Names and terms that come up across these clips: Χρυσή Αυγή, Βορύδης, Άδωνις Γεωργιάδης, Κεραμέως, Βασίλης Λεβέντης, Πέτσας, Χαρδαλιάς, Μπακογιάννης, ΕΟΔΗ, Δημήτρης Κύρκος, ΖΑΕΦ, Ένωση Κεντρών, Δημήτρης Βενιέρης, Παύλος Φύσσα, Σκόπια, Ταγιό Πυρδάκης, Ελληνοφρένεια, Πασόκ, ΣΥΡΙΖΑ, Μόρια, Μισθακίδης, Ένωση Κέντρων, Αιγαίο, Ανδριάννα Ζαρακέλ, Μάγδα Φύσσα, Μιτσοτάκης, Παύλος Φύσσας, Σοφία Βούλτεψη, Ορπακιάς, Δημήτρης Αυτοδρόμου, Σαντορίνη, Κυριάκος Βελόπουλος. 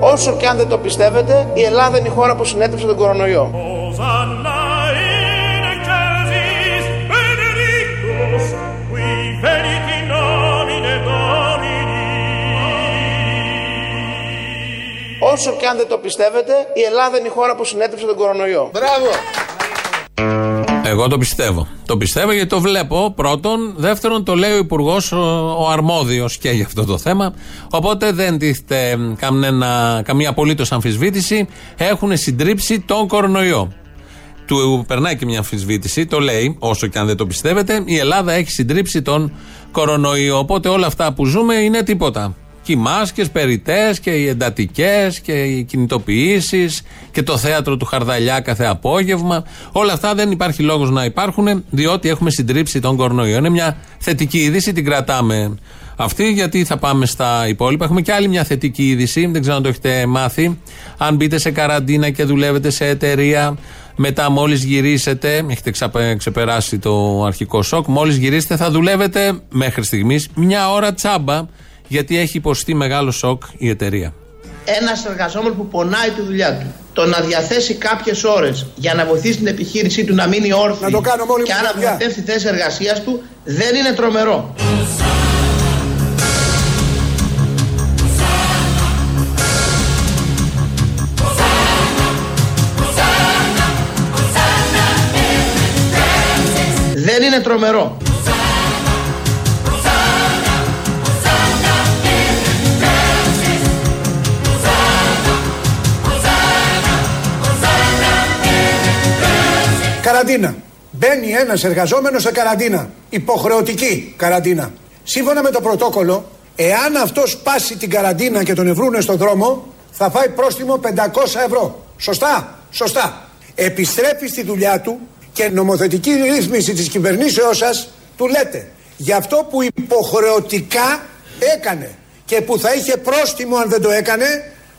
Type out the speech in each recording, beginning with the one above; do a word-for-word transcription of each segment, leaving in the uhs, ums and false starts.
Όσο και αν δεν το πιστεύετε, η Ελλάδα είναι η χώρα που συνέτρεψε τον κορονοϊό. Όσο και αν δεν το πιστεύετε, η Ελλάδα είναι η χώρα που συνέτρεψε τον κορονοϊό. Μπράβο! Εγώ το πιστεύω. Το πιστεύω γιατί το βλέπω πρώτον. Δεύτερον, το λέει ο Υπουργός, ο, ο αρμόδιος και για αυτό το θέμα. Οπότε δεν τίθεται καμνένα, καμία απολύτως αμφισβήτηση. Έχουν συντρίψει τον κορονοϊό. Του περνάει και μια αμφισβήτηση, το λέει, όσο και αν δεν το πιστεύετε, η Ελλάδα έχει συντρίψει τον κορονοϊό. Οπότε όλα αυτά που ζούμε είναι τίποτα. Και οι μάσκες, περιττές και οι εντατικές και οι κινητοποιήσεις και το θέατρο του Χαρδαλιά κάθε απόγευμα. Όλα αυτά δεν υπάρχει λόγος να υπάρχουν, διότι έχουμε συντρίψει τον κορονοϊό. Είναι μια θετική είδηση, την κρατάμε αυτή, γιατί θα πάμε στα υπόλοιπα. Έχουμε και άλλη μια θετική είδηση, δεν ξέρω αν το έχετε μάθει. Αν μπείτε σε καραντίνα και δουλεύετε σε εταιρεία, μετά μόλις γυρίσετε, έχετε ξεπεράσει το αρχικό σοκ, μόλις γυρίσετε θα δουλεύετε μέχρι στιγμής μια ώρα τσάμπα. Γιατί έχει υποστεί μεγάλο σοκ η εταιρεία. Ένας εργαζόμενος που πονάει τη δουλειά του, το να διαθέσει κάποιες ώρες για να βοηθήσει την επιχείρησή του να μείνει όρθιο και άρα να προστατεύσει τη θέση εργασίας του, δεν είναι τρομερό. Δεν είναι τρομερό. Καραντίνα. Μπαίνει ένας εργαζόμενος σε καραντίνα. Υποχρεωτική καραντίνα. Σύμφωνα με το πρωτόκολλο, εάν αυτός πάσει την καραντίνα και τον ευρούνε στον δρόμο, θα φάει πρόστιμο πεντακόσια ευρώ. Σωστά, σωστά. Επιστρέφει στη δουλειά του και νομοθετική ρύθμιση της κυβερνήσεώς σας του λέτε για αυτό που υποχρεωτικά έκανε και που θα είχε πρόστιμο αν δεν το έκανε,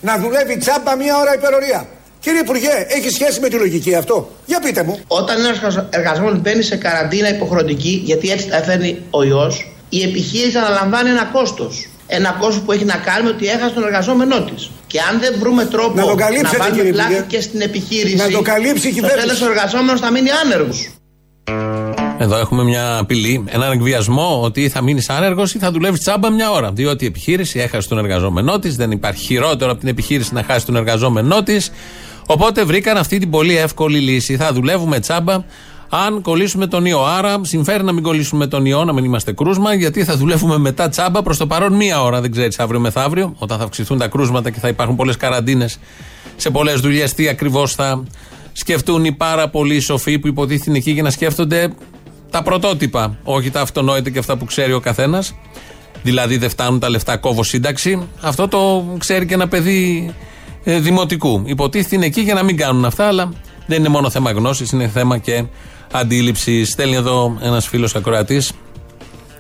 να δουλεύει τσάμπα μία ώρα υπερορία. Κύριε Υπουργέ, έχει σχέση με τη λογική αυτό? Για πείτε μου. Όταν ένα εργαζόμενο μπαίνει σε καραντίνα υποχρεωτική, γιατί έτσι τα φέρνει ο ιός, η επιχείρηση αναλαμβάνει ένα κόστος. Ένα κόστος που έχει να κάνει με ότι έχασε τον εργαζόμενό της. Και αν δεν βρούμε τρόπο να, το να βάλουμε πλάτη και στην επιχείρηση, να το καλύψει στο τέλος ο εργαζόμενος θα μείνει άνεργος. Εδώ έχουμε μια απειλή, έναν εκβιασμό ότι θα μείνεις άνεργος ή θα δουλεύεις τσάμπα μια ώρα. Διότι η επιχείρηση έχασε τον εργαζόμενό της, δεν υπάρχει χειρότερο από την επιχείρηση να χάσει τον εργαζόμενό της. Οπότε βρήκαν αυτή την πολύ εύκολη λύση. Θα δουλεύουμε τσάμπα αν κολλήσουμε τον ιό. Άρα συμφέρει να μην κολλήσουμε τον ιό, να μην είμαστε κρούσμα, γιατί θα δουλεύουμε μετά τσάμπα προς το παρόν μία ώρα. Δεν ξέρεις αύριο μεθαύριο, όταν θα αυξηθούν τα κρούσματα και θα υπάρχουν πολλές καραντίνες σε πολλές δουλειές, τι ακριβώς θα σκεφτούν οι πάρα πολλοί σοφοί που υποτίθεται εκεί για να σκέφτονται τα πρωτότυπα, όχι τα αυτονόητα και αυτά που ξέρει ο καθένας. Δηλαδή δεν φτάνουν τα λεφτά, κόβω σύνταξη. Αυτό το ξέρει και ένα παιδί δημοτικού. Υποτίθεται είναι εκεί για να μην κάνουν αυτά, αλλά δεν είναι μόνο θέμα γνώσης, είναι θέμα και αντίληψη. Στέλνει εδώ ένας φίλος ακροατής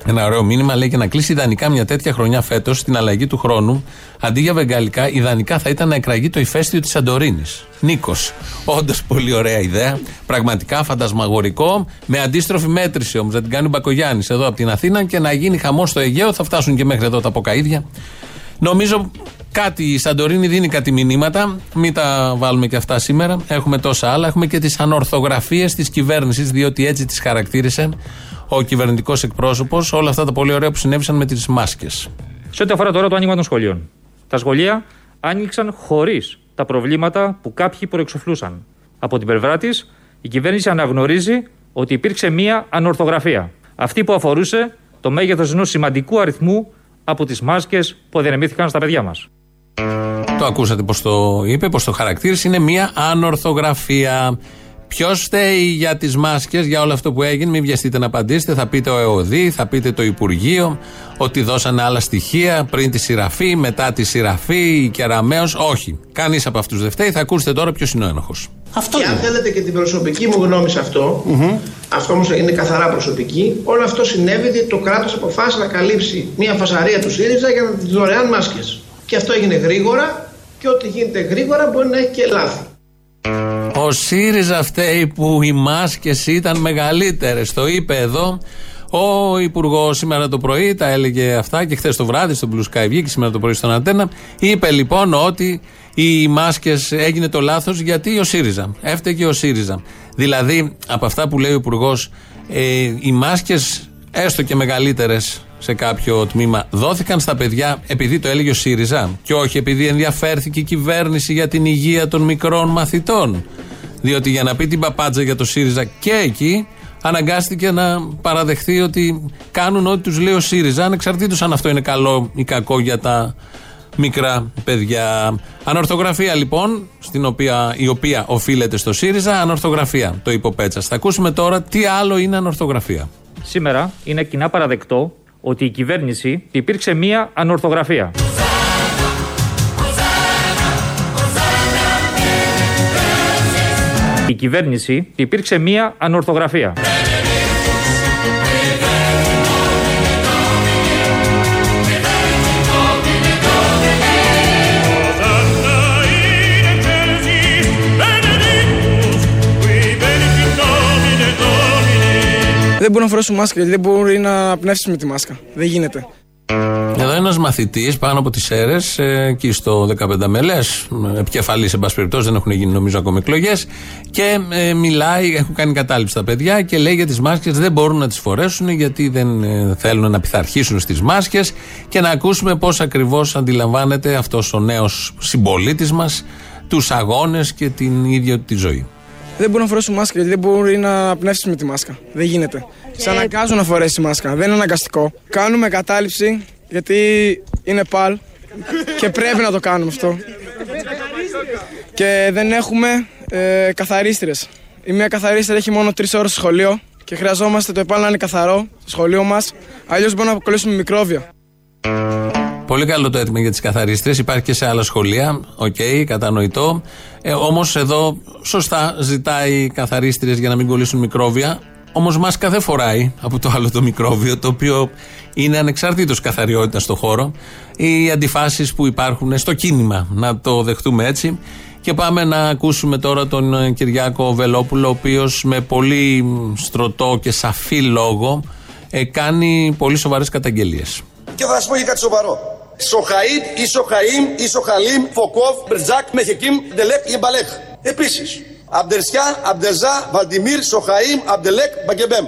ένα ωραίο μήνυμα. Λέει: και να κλείσει ιδανικά μια τέτοια χρονιά φέτος στην αλλαγή του χρόνου, αντί για βεγγαλικά, ιδανικά θα ήταν να εκραγεί το ηφαίστειο της Σαντορίνης. Νίκος. Όντως πολύ ωραία ιδέα. Πραγματικά φαντασμαγορικό. Με αντίστροφη μέτρηση όμως. Να την κάνει ο Μπακογιάννης εδώ από την Αθήνα και να γίνει χαμός στο Αιγαίο. Θα φτάσουν και μέχρι εδώ τα ποκαΐδια. Νομίζω κάτι η Σαντορίνη δίνει κάτι μηνύματα. Μην τα βάλουμε και αυτά σήμερα. Έχουμε τόσα άλλα. Έχουμε και τις ανορθογραφίες της κυβέρνησης, διότι έτσι τις χαρακτήρισε ο κυβερνητικός εκπρόσωπος. Όλα αυτά τα πολύ ωραία που συνέβησαν με τις μάσκες. Σε ό,τι αφορά τώρα το άνοιγμα των σχολείων. Τα σχολεία άνοιξαν χωρίς τα προβλήματα που κάποιοι προεξοφλούσαν. Από την πλευρά της, η κυβέρνηση αναγνωρίζει ότι υπήρξε μία ανορθογραφία. Αυτή που αφορούσε το μέγεθος ενός σημαντικού αριθμού από τις μάσκες που αδυναμήθηκαν στα παιδιά μας. Το ακούσατε πως το είπε, πως το χαρακτήρισε, είναι μία ανορθογραφία. Ποιος φταίει για τις μάσκες, για όλο αυτό που έγινε? Μην βιαστείτε να απαντήσετε. Θα πείτε ο ΕΟΔΗ, θα πείτε το Υπουργείο, ότι δώσανε άλλα στοιχεία πριν τη σειραφή, μετά τη σειραφή, η Κεραμέως. Όχι. Κανείς από αυτούς δεν φταίει. Θα ακούσετε τώρα ποιος είναι ο ένοχος. Αυτό και είναι. Αν θέλετε και την προσωπική μου γνώμη σε αυτό, mm-hmm. αυτό όμως είναι καθαρά προσωπική, όλο αυτό συνέβη διότι το κράτος αποφάσισε να καλύψει μια φασαρία του ΣΥΡΙΖΑ για τις δωρεάν μάσκες. Και αυτό έγινε γρήγορα και ό,τι γίνεται γρήγορα μπορεί να έχει και λάθη. Ο ΣΥΡΙΖΑ φταίει που οι μάσκες ήταν μεγαλύτερες. Το είπε εδώ ο Υπουργός σήμερα το πρωί, τα έλεγε αυτά και χθες το βράδυ στον Blue Sky βγήκε, σήμερα το πρωί στον Αντένα. Είπε λοιπόν ότι οι μάσκες έγινε το λάθος γιατί ο ΣΥΡΙΖΑ. Έφταιγε ο ΣΥΡΙΖΑ. Δηλαδή από αυτά που λέει ο Υπουργός, ε, οι μάσκες έστω και μεγαλύτερες σε κάποιο τμήμα δόθηκαν στα παιδιά επειδή το έλεγε ο ΣΥΡΙΖΑ και όχι επειδή ενδιαφέρθηκε η κυβέρνηση για την υγεία των μικρών μαθητών. Διότι για να πει την παπάντζα για το ΣΥΡΙΖΑ και εκεί αναγκάστηκε να παραδεχθεί ότι κάνουν ό,τι τους λέει ο ΣΥΡΙΖΑ, ανεξαρτήτως αν αυτό είναι καλό ή κακό για τα μικρά παιδιά. Ανορθογραφία λοιπόν, στην οποία, η οποία οφείλεται στο ΣΥΡΙΖΑ, ανορθογραφία, το είπε ο Πέτσας. Θα ακούσουμε τώρα τι άλλο είναι ανορθογραφία. Σήμερα είναι κοινά παραδεκτό ότι η κυβέρνηση υπήρξε μία ανορθογραφία. Η κυβέρνηση υπήρξε μία ανορθογραφία. Δεν μπορεί να φορέσουν μάσκα, δεν μπορεί να πνεύσει με τη μάσκα. Δεν γίνεται. Εδώ ένας μαθητής πάνω από τις αίρες, εκεί στο δεκαπέντε μελές, επικεφαλής, εν πάση περιπτώσει, δεν έχουν γίνει νομίζω ακόμη εκλογές, και ε, μιλάει, έχουν κάνει κατάληψη τα παιδιά και λέει για τις μάσκες, δεν μπορούν να τις φορέσουν γιατί δεν ε, θέλουν να πειθαρχήσουν στις μάσκες, και να ακούσουμε πώς ακριβώς αντιλαμβάνεται αυτός ο νέος συμπολίτης μας τους αγώνες και την ίδια τη ζωή. Δεν μπορεί να φορέσουν μάσκα, δεν μπορεί να πνεύσει με τη μάσκα. Δεν γίνεται. Okay. Σε αναγκάζουν να φορέσει μάσκα. Δεν είναι αναγκαστικό. Κάνουμε κατάληψη γιατί είναι παλ και πρέπει να το κάνουμε αυτό. Και δεν έχουμε ε, καθαρίστρες. Η μία καθαρίστρια έχει μόνο τρεις ώρες στο σχολείο και χρειαζόμαστε το επάνω να είναι καθαρό στο σχολείο μας. Αλλιώς μπορούμε να κολλήσουμε μικρόβια. Πολύ καλό το έτοιμο για τις καθαρίστρες. Υπάρχει και σε άλλα σχολεία. Οκ, okay, κατανοητό. Ε, όμως εδώ σωστά ζητάει καθαρίστρες για να μην κολλήσουν μικρόβια. Όμως μάσκα δεν φοράει από το άλλο το μικρόβιο, το οποίο είναι ανεξαρτήτως καθαριότητα στο χώρο. Οι αντιφάσεις που υπάρχουν στο κίνημα, να το δεχτούμε έτσι. Και πάμε να ακούσουμε τώρα τον Κυριάκο Βελόπουλο, ο οποίος με πολύ στρωτό και σαφή λόγο ε, κάνει πολύ σοβαρές καταγγελίες. Και θα σας πω και κάτι σοβαρό. Σοχαΐτ, Ισοχαΐμ, Ισοχαλίμ, Φοκόβ, Μπρτζάκ, Μεχεκίμ, Ντελεκ, Ιμπαλέχ. Επίσης, Αμπτερσιά, Αμπτερζά, Βαλτιμίρ, Σοχαΐμ, Αμπτελεκ, Μπαγκεμπέμ.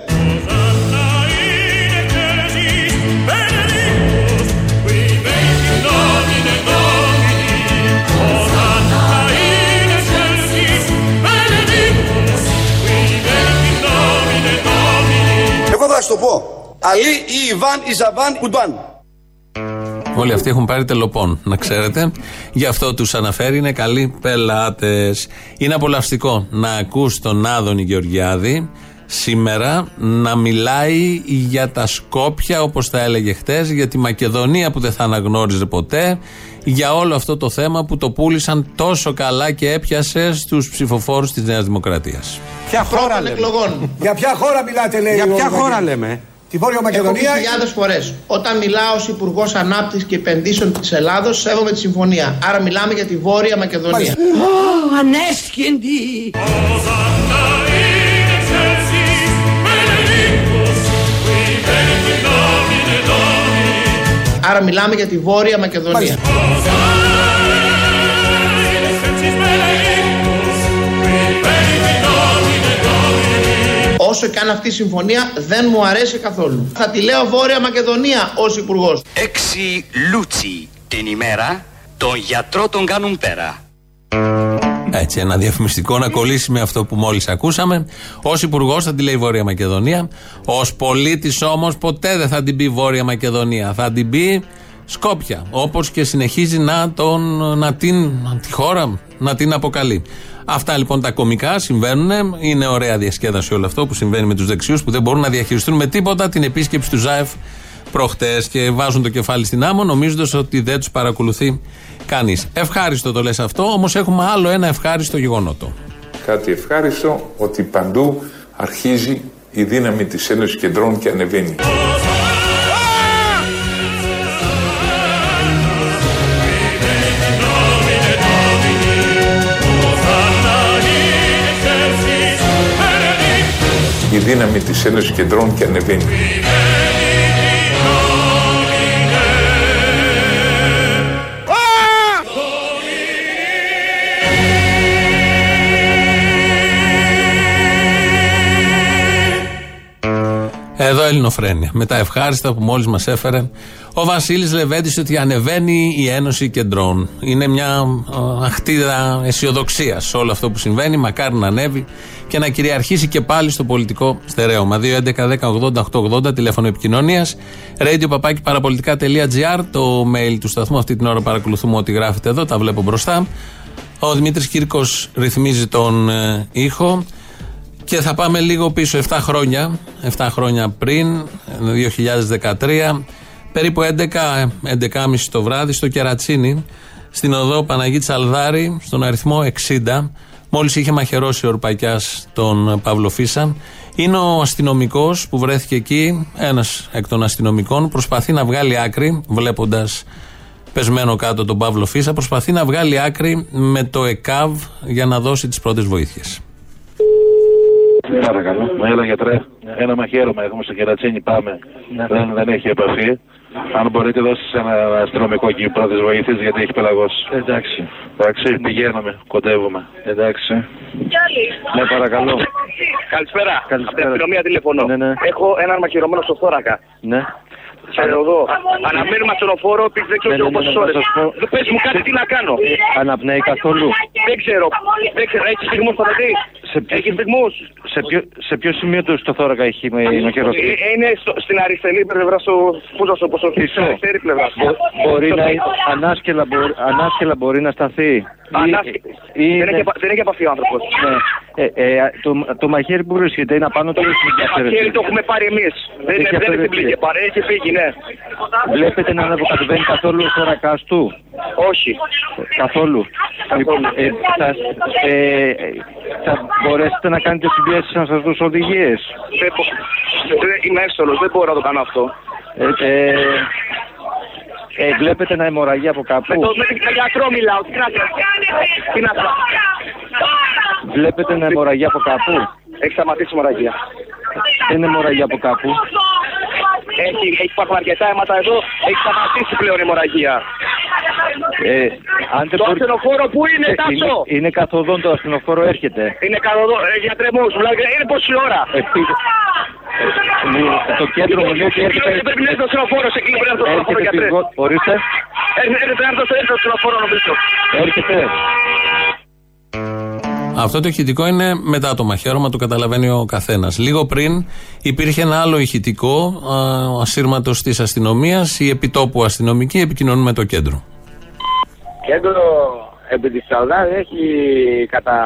Εγώ θα σας το πω. Αλή, η Ιβάν, η Ζαβάν, Ουντάν. Όλοι αυτοί έχουν πάρει τελοπών, να ξέρετε. Γι' αυτό τους αναφέρει, είναι καλοί πελάτες. Είναι απολαυστικό να ακούς τον Άδωνη Γεωργιάδη σήμερα να μιλάει για τα Σκόπια, όπως τα έλεγε χτες, για τη Μακεδονία που δεν θα αναγνώριζε ποτέ, για όλο αυτό το θέμα που το πούλησαν τόσο καλά και έπιασε στους ψηφοφόρους της Νέας Δημοκρατίας. Ποια χώρα λέμε. Για ποια χώρα μιλάτε, λέει. Για ποια χώρα λέμε. Τη Βόρεια Μακεδονία. Έχω πει χιλιάδες φορές. Όταν μιλάω ως Υπουργός Ανάπτυξης και Επενδύσεων της Ελλάδος, σέβομαι τη συμφωνία. Άρα μιλάμε για τη Βόρεια Μακεδονία. Ω, ανέσχυντη! Άρα μιλάμε για τη Βόρεια Μακεδονία. Όσο και αν αυτή η συμφωνία δεν μου αρέσει καθόλου. Θα τη λέω Βόρεια Μακεδονία ως υπουργός. Έξι λούτσι την ημέρα, τον γιατρό τον κάνουν πέρα. Έτσι, ένα διαφημιστικό να κολλήσει με αυτό που μόλις ακούσαμε. Ως υπουργός θα τη λέει Βόρεια Μακεδονία. Ως πολίτης όμως ποτέ δεν θα την πει Βόρεια Μακεδονία. Θα την πει Σκόπια. Όπως και συνεχίζει να, τον, να την τη χώρα να την αποκαλεί. Αυτά λοιπόν τα κωμικά συμβαίνουν. Είναι ωραία διασκέδαση όλο αυτό που συμβαίνει με τους δεξιούς που δεν μπορούν να διαχειριστούν με τίποτα την επίσκεψη του ΖΑΕΦ προχτές και βάζουν το κεφάλι στην άμμο νομίζοντας ότι δεν τους παρακολουθεί κανείς. Ευχάριστο το λες αυτό, όμως έχουμε άλλο ένα ευχάριστο γεγονότο. Κάτι ευχάριστο ότι παντού αρχίζει η δύναμη της Ένωσης Κεντρών και ανεβαίνει. η δύναμη της Ένωσης Κεντρών και ανεβαίνει. Εδώ Ελληνοφρένεια. Με τα ευχάριστα που μόλις μας έφερε ο Βασίλης Λεβέντης ότι ανεβαίνει η Ένωση Κεντρών. Είναι μια αχτίδα αισιοδοξίας σε όλο αυτό που συμβαίνει. Μακάρι να ανέβει και να κυριαρχήσει και πάλι στο πολιτικό στερέωμα. δύο έντεκα δέκα ογδόντα οκτακόσια ογδόντα, τηλέφωνο επικοινωνίας. radio παπάκι παραπολιτικά τελεία τζι άρ, το mail του σταθμού. Αυτή την ώρα παρακολουθούμε ό,τι γράφετε εδώ. Τα βλέπω μπροστά. Ο Δημήτρης Κύρκος ρυθμίζει τον ε, ήχο. Και θα πάμε λίγο πίσω, επτά χρόνια, επτά χρόνια πριν, δύο χιλιάδες δεκατρία, περίπου έντεκα, έντεκα και μισή το βράδυ, στο Κερατσίνι, στην οδό Παναγίτης Αλδάρη, στον αριθμό εξήντα, μόλις είχε μαχαιρώσει ο Ορπακιάς τον Παύλο Φύσσα. Είναι ο αστυνομικός που βρέθηκε εκεί, ένας εκ των αστυνομικών, προσπαθεί να βγάλει άκρη, βλέποντας πεσμένο κάτω τον Παύλο Φύσσα, προσπαθεί να βγάλει άκρη με το ΕΚΑΒ για να δώσει τις πρώτες βοήθειες. Παρακαλώ. Έλα γιατρέ, ένα μαχαίρωμα έχουμε στο Κερατσίνι, πάμε. Ναι. Δεν, δεν έχει επαφή. Αν μπορείτε δώστε σε ένα αστυνομικό εκεί πρώτες βοήθειες γιατί έχει πελαγώσει. Εντάξει. Εντάξει, πηγαίνουμε, κοντεύουμε. Εντάξει. Ναι, παρακαλώ. Καλησπέρα. Καλησπέρα. Αστυνομία τηλεφωνώ. Ναι, ναι. Έχω έναν μαχαιρωμένο στο θώρακα. Ναι. Αναμένουμε ασθενοφόρο, επειδή δεν ξέρω πόσες ώρες. Πες μου κάτι, τι να κάνω. Αναπνέει καθόλου. Δεν ξέρω. Έχεις στιγμούς θα τα δει. Έχεις στιγμούς. Σε ποιο σημείο του στο θώρακα έχει μαχαιρωθεί? Είναι στην αριστερή πλευρά, πού θα σου πω, στην αριστερή πλευρά. Ανάσκελα μπορεί να σταθεί. Δεν έχει επαφή ο άνθρωπος. Το μαχαίρι που βρίσκεται είναι απάνω του. Το μαχαίρι το έχουμε πάρει εμείς. Δεν την πλήγε, παρέχει πήγε, ναι. Βλέπετε να ανεβοκατεβαίνει καθόλου ο θωρακάς του? Όχι. Καθόλου. Λοιπόν, ε, θα, ε, θα μπορέσετε να κάνετε συμπιέσεις να σας δώσω οδηγίες? Είμαι έξολος, δεν μπορώ να το κάνω αυτό. Ε, ε, Ε, βλέπετε να αιμορραγεί από κάπου. Με γιατρό μιλάω, τι να τι να βλέπετε να αιμορραγεί από κάπου. Έχει σταματήσει η αιμορραγία. Δεν είναι αιμορραγία από κάπου. Έχει, έχει υπάρχουν αρκετά αίματα εδώ, έχει σταματήσει πλέον η αιμορραγία. Ε, αν το μπορεί... ασθενοφόρο που είναι, ε, Τάσο! Είναι, είναι καθοδόν, το ασθενοφόρο έρχεται. Είναι καθοδόν, ε, γιατρέ μου, σου μιλάω, είναι πόση ώρα. Ε, πι... Το κέντρο μου λέει ότι έρχεται... Πρέπει να έρθει ο ασθενοφόρος, εκεί πρέπει να έρθει ο ασθενοφόρος, γιατρέ. Ορίστε. Έρχεται να έρθει ο ασθενοφόρος, νομίζω. Έρχεται. Αυτό το ηχητικό είναι μετά το μαχαίρωμα, το καταλαβαίνει ο καθένας. Λίγο πριν υπήρχε ένα άλλο ηχητικό, ο ασύρματος της αστυνομίας, η επιτόπου αστυνομική, επικοινωνούν με το κέντρο. Κέντρο επί της Σαουδάρης έχει κατά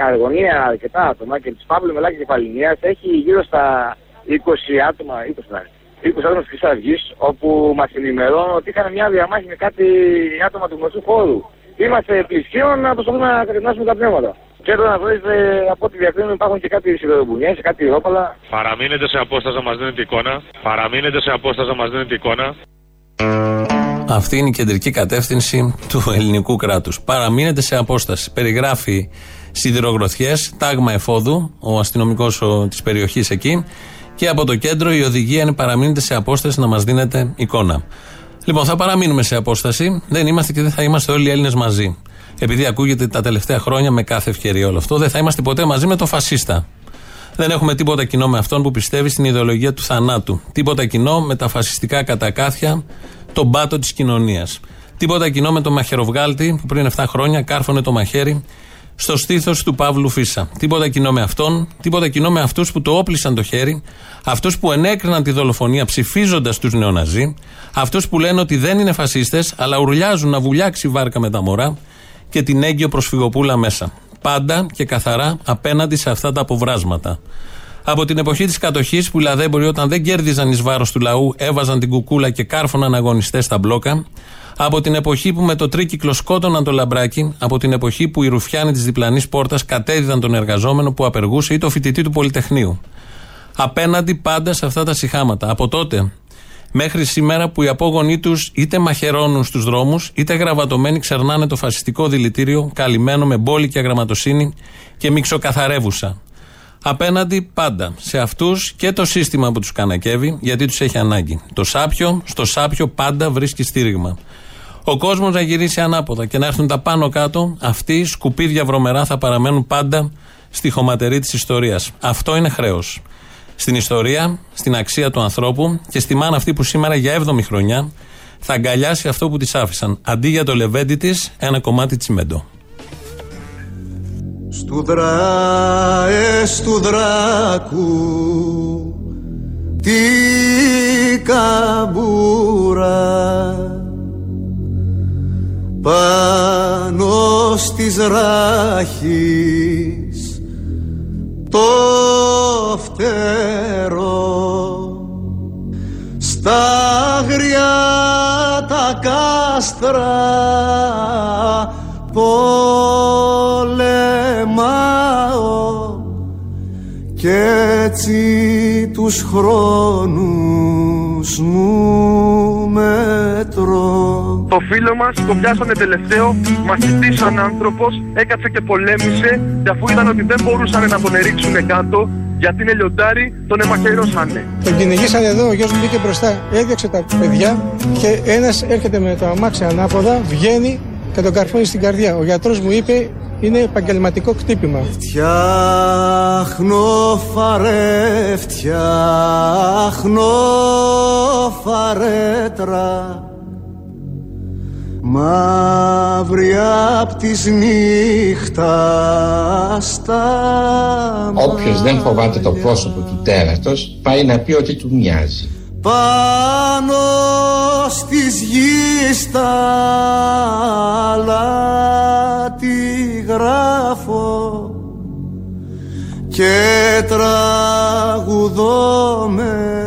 Καργωνία αρκετά άτομα και της Παύλου Μελάκη Κεφαλινίας έχει γύρω στα είκοσι άτομα, είκοσι άτομα της Χρυσής Αυγής, όπου μας ενημερώνουν ότι είχαν μια διαμάχη με κάτι άτομα του γνωστού χώρου. Είμαστε πλησίων να προσπαθούμε να κατευνάσουμε τα πνεύματα. Ξέρω να βρείτε από ό,τι διακρίνουμε υπάρχουν και κάτι σιδερομπουνιές, κάτι ρόπαλα. Παραμείνετε σε απόσταση να μας δίνετε εικόνα. Παραμείνετε σε απόσταση να μας δίνετε εικόνα. Αυτή είναι η κεντρική κατεύθυνση του ελληνικού κράτους. Παραμείνετε σε απόσταση. Περιγράφει σιδηρογροθιές, τάγμα εφόδου, ο αστυνομικός της περιοχής εκεί. Και από το κέντρο η οδηγία είναι παραμείνετε σε απόσταση να μας δίνετε εικόνα. Λοιπόν, θα παραμείνουμε σε απόσταση. Δεν είμαστε και δεν θα είμαστε όλοι οι Έλληνες μαζί. Επειδή ακούγεται τα τελευταία χρόνια με κάθε ευκαιρία όλο αυτό, δεν θα είμαστε ποτέ μαζί με τον φασίστα. Δεν έχουμε τίποτα κοινό με αυτόν που πιστεύει στην ιδεολογία του θανάτου. Τίποτα κοινό με τα φασιστικά κατακάθια, τον πάτο της κοινωνίας. Τίποτα κοινό με τον μαχαιροβγάλτη που πριν επτά χρόνια κάρφωνε το μαχαίρι στο στήθος του Παύλου Φύσσα. Τίποτα κοινό με αυτόν, τίποτα κοινό με αυτούς που το όπλισαν το χέρι, αυτούς που ενέκριναν τη δολοφονία ψηφίζοντας τους νεοναζί, αυτούς που λένε ότι δεν είναι φασίστες, αλλά ουρλιάζουν να βουλιάξει βάρκα με τα μωρά και την έγκυο προσφυγοπούλα μέσα. Πάντα και καθαρά απέναντι σε αυτά τα αποβράσματα. Από την εποχή της κατοχής που οι λαδέμποροι όταν δεν κέρδιζαν εις βάρος του λαού έβαζαν την κουκούλα και κάρφωναν αγωνιστές στα μπλόκα. Από την εποχή που με το τρίκυκλο σκότωναν το λαμπράκι, από την εποχή που οι ρουφιάνοι της διπλανής πόρτας κατέδιδαν τον εργαζόμενο που απεργούσε ή το φοιτητή του Πολυτεχνείου. Απέναντι πάντα σε αυτά τα σιχάματα. Από τότε μέχρι σήμερα που οι απόγονοί τους είτε μαχαιρώνουν στους δρόμους, είτε γραβατωμένοι ξερνάνε το φασιστικό δηλητήριο, καλυμμένο με μπόλικη αγραμματοσύνη και μιξοκαθαρεύουσα. απέναντι πάντα σε αυτούς και το σύστημα που τους κανακεύει, γιατί τους έχει ανάγκη. Το σάπιο, στο σάπιο πάντα βρίσκει στήριγμα. Ο κόσμος να γυρίσει ανάποδα και να έρθουν τα πάνω κάτω, αυτοί σκουπίδια βρωμερά θα παραμένουν πάντα στη χωματερή της ιστορίας. Αυτό είναι χρέος. Στην ιστορία, στην αξία του ανθρώπου και στη μάνα αυτή που σήμερα για έβδομη χρονιά θα αγκαλιάσει αυτό που της άφησαν. Αντί για το λεβέντι της, ένα κομμάτι τσιμέντο. Στου δράες του δράκου τη καμπούρα πάνω στις ράχης το φτερό στα αγριά τα κάστρα πολεμάω και έτσι τους χρόνους μου μετρώ. Το φίλο μας το πιάσανε τελευταίο, μας χτίσαν άνθρωπος, έκατσε και πολέμησε και αφού είδαν ότι δεν μπορούσαν να τον ρίξουν κάτω γιατί είναι λιοντάρι, τον εμαχαιρώσανε. Τον κυνηγήσανε εδώ, ο γιος μου μπήκε μπροστά, έδιωξε τα παιδιά και ένας έρχεται με το αμάξι ανάποδα, βγαίνει και τον καρφώνει στην καρδιά. Ο γιατρός μου είπε είναι επαγγελματικό κτύπημα. Φτιάχνω φαρέ, φτιάχνω φαρέτρα μαύρη απ' της νύχτας τα μάτια. Όποιος δεν φοβάται το πρόσωπο του τέρατος πάει να πει ότι του μοιάζει. Πάνω στις γης τα λάτι γράφω και τραγουδώ με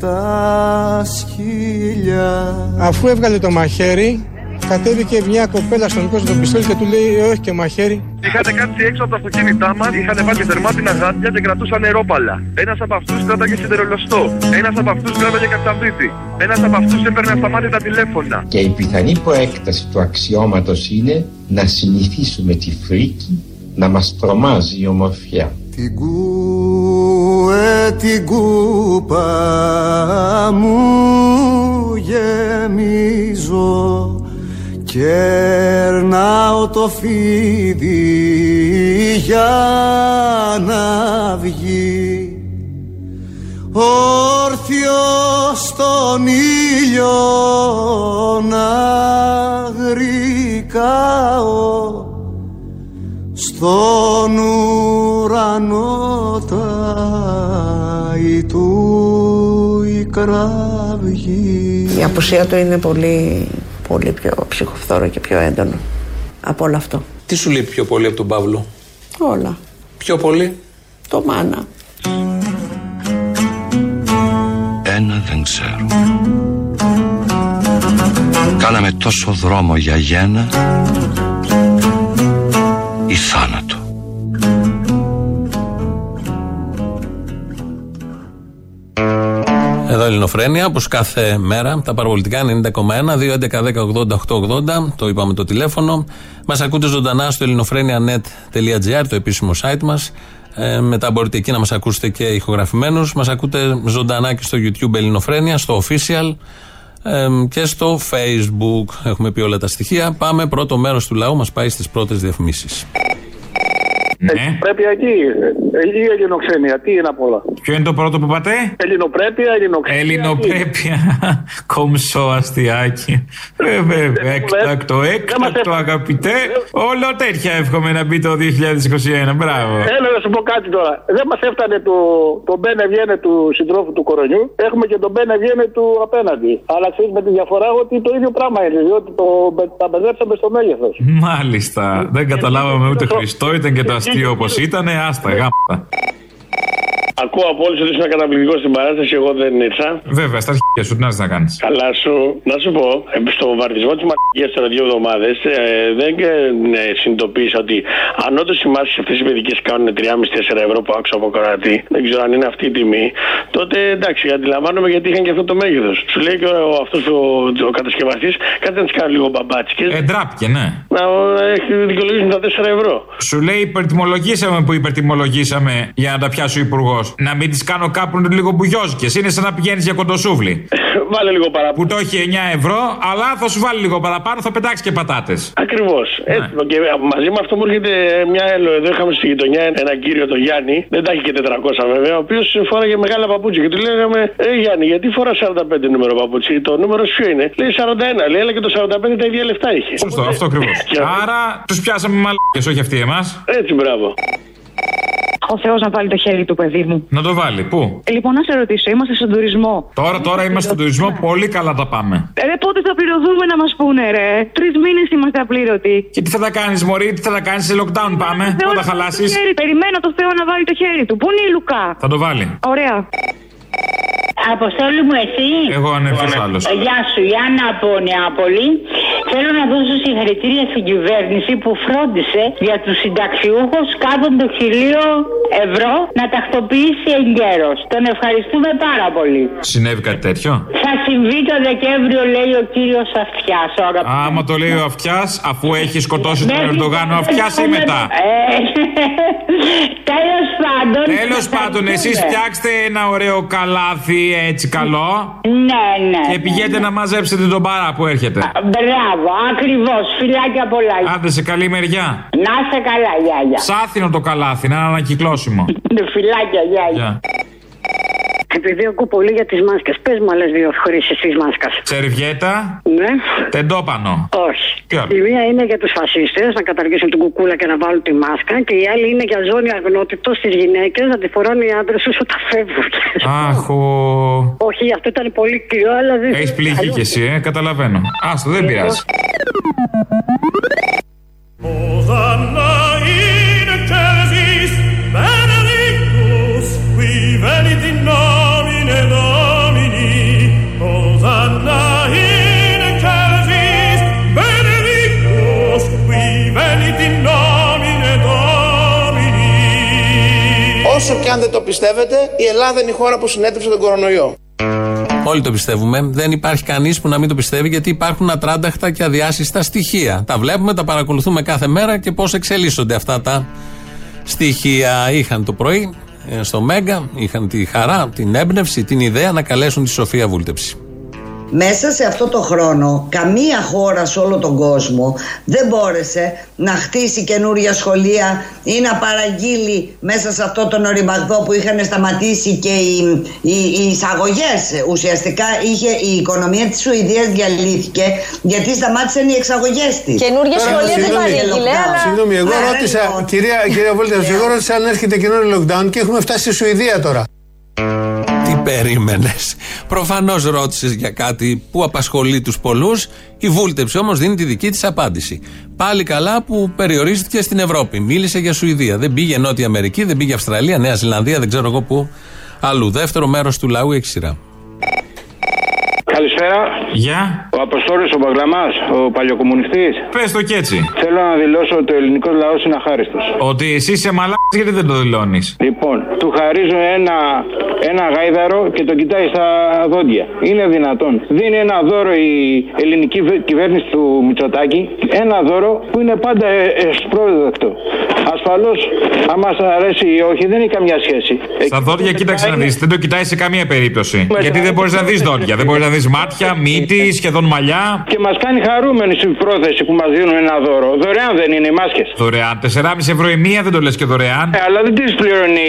τα σκυλιά. Αφού έβγαλε το μαχαίρι, κατέβηκε μια κοπέλα στον κόσμο του πιστόλι και του λέει όχι και μαχαίρι. Είχατε κάτσει έξω από τα αυτοκίνητά μας, είχατε βάλει δερμάτινα γάντια και κρατούσαν νερόπαλα. Ένας από αυτούς κράταγε σιδερολοστό, ένας από αυτούς κράταγε κατσαβίτη, ένας από αυτούς έπαιρνε ασταμάτητα τηλέφωνα. Και η πιθανή προέκταση του αξιώματος είναι να συνηθίσουμε τη φρίκη, να μας τρομάζει η ομορφιά. Την κούε την κούπα μου γεμίζω, κερνάω το φίδι για να βγει όρθιος στον ήλιο να γρικάω στον ουρανό ταΐ του η κραυγή. Η απουσία του είναι πολύ... πολύ πιο ψυχοφθόρο και πιο έντονο από όλο αυτό. Τι σου λείπει πιο πολύ από τον Παύλο? Όλα. Πιο πολύ? Το μάνα. Ένα δεν ξέρω. Κάναμε τόσο δρόμο για γένα ή θάνατο. Εδώ Ελληνοφρένεια, όπως κάθε μέρα, τα παραπολιτικά ενενήντα κόμμα ένα, δύο έντεκα δέκα ογδόντα οκτώ ογδόντα, το είπαμε το τηλέφωνο. Μας ακούτε ζωντανά στο ελληνοφρένια τελεία net τελεία gr, το επίσημο site μας. Ε, μετά μπορείτε εκεί να μας ακούσετε και ηχογραφημένους. Μας ακούτε ζωντανά και στο YouTube Ελληνοφρένεια, στο official ε, και στο Facebook. Έχουμε πει όλα τα στοιχεία. Πάμε, πρώτο μέρος του λαού μας πάει στις πρώτες διαφημίσεις. Ναι. Πρέπεια εκεί. Η ελληνοξένεια, τι είναι απ' όλα. Ποιο είναι το πρώτο που πατέ? Ελληνοπρέπεια, ελληνοξένεια. Ελληνοπρέπεια. Κομψό αστιάκι. Βέβαια, έκτακτο, έκτακτο αγαπητέ. Όλο τέτοια εύχομαι να μπει το δύο χιλιάδες είκοσι ένα. Μπράβο. Έλα να σου πω κάτι τώρα. Δεν μας έφτανε το, το μπαίνε βγαίνε του συντρόφου του κορονιού. Έχουμε και το μπαίνε βγαίνε του απέναντι. Αλλά ξέρεις με τη διαφορά ότι το ίδιο πράγμα είναι. Διότι το, τα μπερδέψαμε στο μέγεθος. Μάλιστα. Δεν καταλάβαμε ούτε Χριστό, ήταν και τα. Όπως ήτανε, άστα γάμπα. Ακούω από όλους ότι ήσουν καταπληκτικό στην παράσταση. Εγώ δεν ήρθα. Βέβαια, στα αρχεία σου, τι να, να κάνεις. Καλά σου, να σου πω. Στο βαρτισμό τη μαρκία τώρα δύο εβδομάδες ε, δεν ε, ε, συνειδητοποίησα ότι αν όντω οι μάσει αυτέ οι παιδικέ κάνουν τρία κόμμα πέντε με τέσσερα ευρώ που άκουσα από κράτη, δεν ξέρω αν είναι αυτή η τιμή, τότε εντάξει, αντιλαμβάνομαι γιατί είχαν και αυτό το μέγεθο. Σου λέει και ο, αυτός ο, ο κατασκευαστής, κάτι να του κάνει λίγο μπαμπάτσικες. Εντράπηκε, ναι. Να δικαιολογήσουν τα τέσσερα ευρώ. Σου λέει υπερτιμολογήσαμε που υπερτιμολογήσαμε για να τα πιάσει ο υπουργό. Να μην τις κάνω κάπου λίγο μπουγιόζικες. Είναι σαν να πηγαίνεις για κοντοσούβλι. Βάλε λίγο παραπάνω. Που το έχει εννιά ευρώ, αλλά θα σου βάλει λίγο παραπάνω, θα πετάξει και πατάτες. Ακριβώς. Ναι. Έτσι. Και μαζί με αυτό μου έρχεται μια έλο. Εδώ είχαμε στη γειτονιά ένα κύριο, τον Γιάννη. Δεν τα έχει και τετρακόσια βέβαια, ο οποίος φόραγε μεγάλα παπούτσια. Και του λέγαμε, ε Γιάννη, γιατί φορά σαράντα πέντε νούμερο παπούτσι. Το νούμερο ποιο είναι. Λέει σαράντα ένα. Λέει, αλλά και το σαράντα πέντε τα ίδια λεφτά είχε. Σωστό, οπότε... αυτό ακριβώς. Άρα τους πιάσαμε μαλακές, όχι αυτοί εμάς. Έτσι, μπράβο. Ο Θεός να βάλει το χέρι του παιδί μου. Να το βάλει, πού? Λοιπόν, να σε ρωτήσω, είμαστε στον τουρισμό. Τώρα, τώρα είμαστε στον τουρισμό, πολύ καλά τα πάμε. Ρε, πότε θα πληρωθούμε να μας πούνε, ρε. Τρεις μήνες είμαστε απλήρωτοι. Και τι θα τα κάνεις, μωρή, τι θα τα κάνεις, σε lockdown πάμε. Πότε θα χαλάσεις. Περιμένω το Θεό να βάλει το χέρι του. Πού είναι η Λουκά? Θα το βάλει. Ωραία. Αποστόλη μου, εσύ. Εγώ αν έφυγε άλλο. Γεια σου, Γιάννα από Νεάπολη. Θέλω να δώσω συγχαρητήρια στην κυβέρνηση που φρόντισε για τους συνταξιούχους κάτω το χιλίο ευρώ να τακτοποιήσει εγκαίρως. Τον ευχαριστούμε πάρα πολύ. Συνέβη κάτι τέτοιο? Θα συμβεί το Δεκέμβριο, λέει ο κύριος Αυτιάς. Άμα το λέει ο Αυτιάς, αφού έχει σκοτώσει τον Ερντογάν, ο Αυτιάς ή μετά? Τέλος πάντων. Τέλος πάντων, εσείς φτιάξτε ένα ωραίο καλάθι. Έτσι καλό. Ναι, ναι. Και πηγαίνετε ναι, ναι. να μαζέψετε τον παρά που έρχεται. Α, μπράβο, ακριβώς. Φιλάκια πολλά. Άντε σε καλή μεριά. Να σε καλά, γεια, γεια. Σάθινο το καλάθι, να είναι ανακυκλώσιμο. Φιλάκια, γεια, γεια. Επειδή ακούω πολύ για τις μάσκες, πες μου άλλες δύο χωρίσεις της μάσκας. Σερβιέτα. Ναι. Τεντόπανο. Όχι. Η μία είναι για τους φασίστες, να καταργήσουν την κουκούλα και να βάλουν τη μάσκα. Και η άλλη είναι για ζώνη αγνότητος στις γυναίκες, να τη φοράνε οι άντρες τους όταν φεύγουν. Άχω. Όχι, αυτό ήταν πολύ κρυό, αλλά δεν. Έχεις πληγεί κι εσύ, ε, καταλαβαίνω. Άστο, δεν πειράζει. Όσο και αν δεν το πιστεύετε, η Ελλάδα είναι η χώρα που συνέτρεψε τον κορονοϊό. Όλοι το πιστεύουμε. Δεν υπάρχει κανείς που να μην το πιστεύει, γιατί υπάρχουν ατράνταχτα και αδιάσυστα στοιχεία. Τα βλέπουμε, τα παρακολουθούμε κάθε μέρα και πώς εξελίσσονται αυτά τα στοιχεία. Είχαν το πρωί στο Μέγκα, είχαν τη χαρά, την έμπνευση, την ιδέα να καλέσουν τη Σοφία Βούλτεψη. Μέσα σε αυτό το χρόνο, καμία χώρα σε όλο τον κόσμο δεν μπόρεσε να χτίσει καινούρια σχολεία ή να παραγγείλει μέσα σε αυτό τον οριμαγδό που είχαν σταματήσει και οι, οι, οι εισαγωγές. Ουσιαστικά είχε, η οικονομία της Σουηδίας διαλύθηκε γιατί σταμάτησαν οι εξαγωγές της. Καινούρια σχολεία δεν παρήγγειλε. Συγγνώμη, εγώ Άρα, ρώτησα, λοιπόν. κυρία, κυρία Βόλτας, εγώ ρώτησα αν έρχεται καινούριο lockdown και έχουμε φτάσει στη Σουηδία τώρα. Περίμενες. Προφανώς ρώτησες για κάτι που απασχολεί τους πολλούς. Η Βούλτεψη όμως δίνει τη δική της απάντηση. Πάλι καλά που περιορίστηκε στην Ευρώπη. Μίλησε για Σουηδία. Δεν πήγε Νότια Αμερική, δεν πήγε Αυστραλία, Νέα Ζηλανδία, δεν ξέρω εγώ πού αλλού. Δεύτερο μέρος του λαού έχει σειρά. Καλησπέρα. Γεια. Yeah. Ο Αποστόλης ο Μπαγλαμάς, ο παλιοκομμουνιστής. Πες το κι έτσι. Θέλω να δηλώσω ότι ο ελληνικός λαός είναι αχάριστος. Ότι εσύ είσαι μαλάκας, γιατί δεν το δηλώνεις? Λοιπόν, του χαρίζω ένα, ένα γάιδαρο και τον κοιτάει στα δόντια. Είναι δυνατόν? Δίνει ένα δώρο η ελληνική κυβέρνηση του Μιτσοτάκη. Ένα δώρο που είναι πάντα ευπρόσδεκτο. Ασφαλώς, άμα σας αρέσει ή όχι, δεν έχει καμιά σχέση. Στα δόντια, κοίταξε να δεις, είναι... δεν το κοιτάει σε καμία περίπτωση. Μέσα, γιατί δεν μπορείς να δεις δόντια, δεν μπορείς να δεις μάτια, μύτη, σχεδόν μαλλιά. Και μας κάνει χαρούμενη η πρόθεση που μας δίνουν ένα δώρο. Δωρεάν δεν είναι οι μάσκες? Δωρεάν. τεσσεράμισι ευρώ η μία, δεν το λες και δωρεάν. Ε, αλλά δεν τις πληρώνει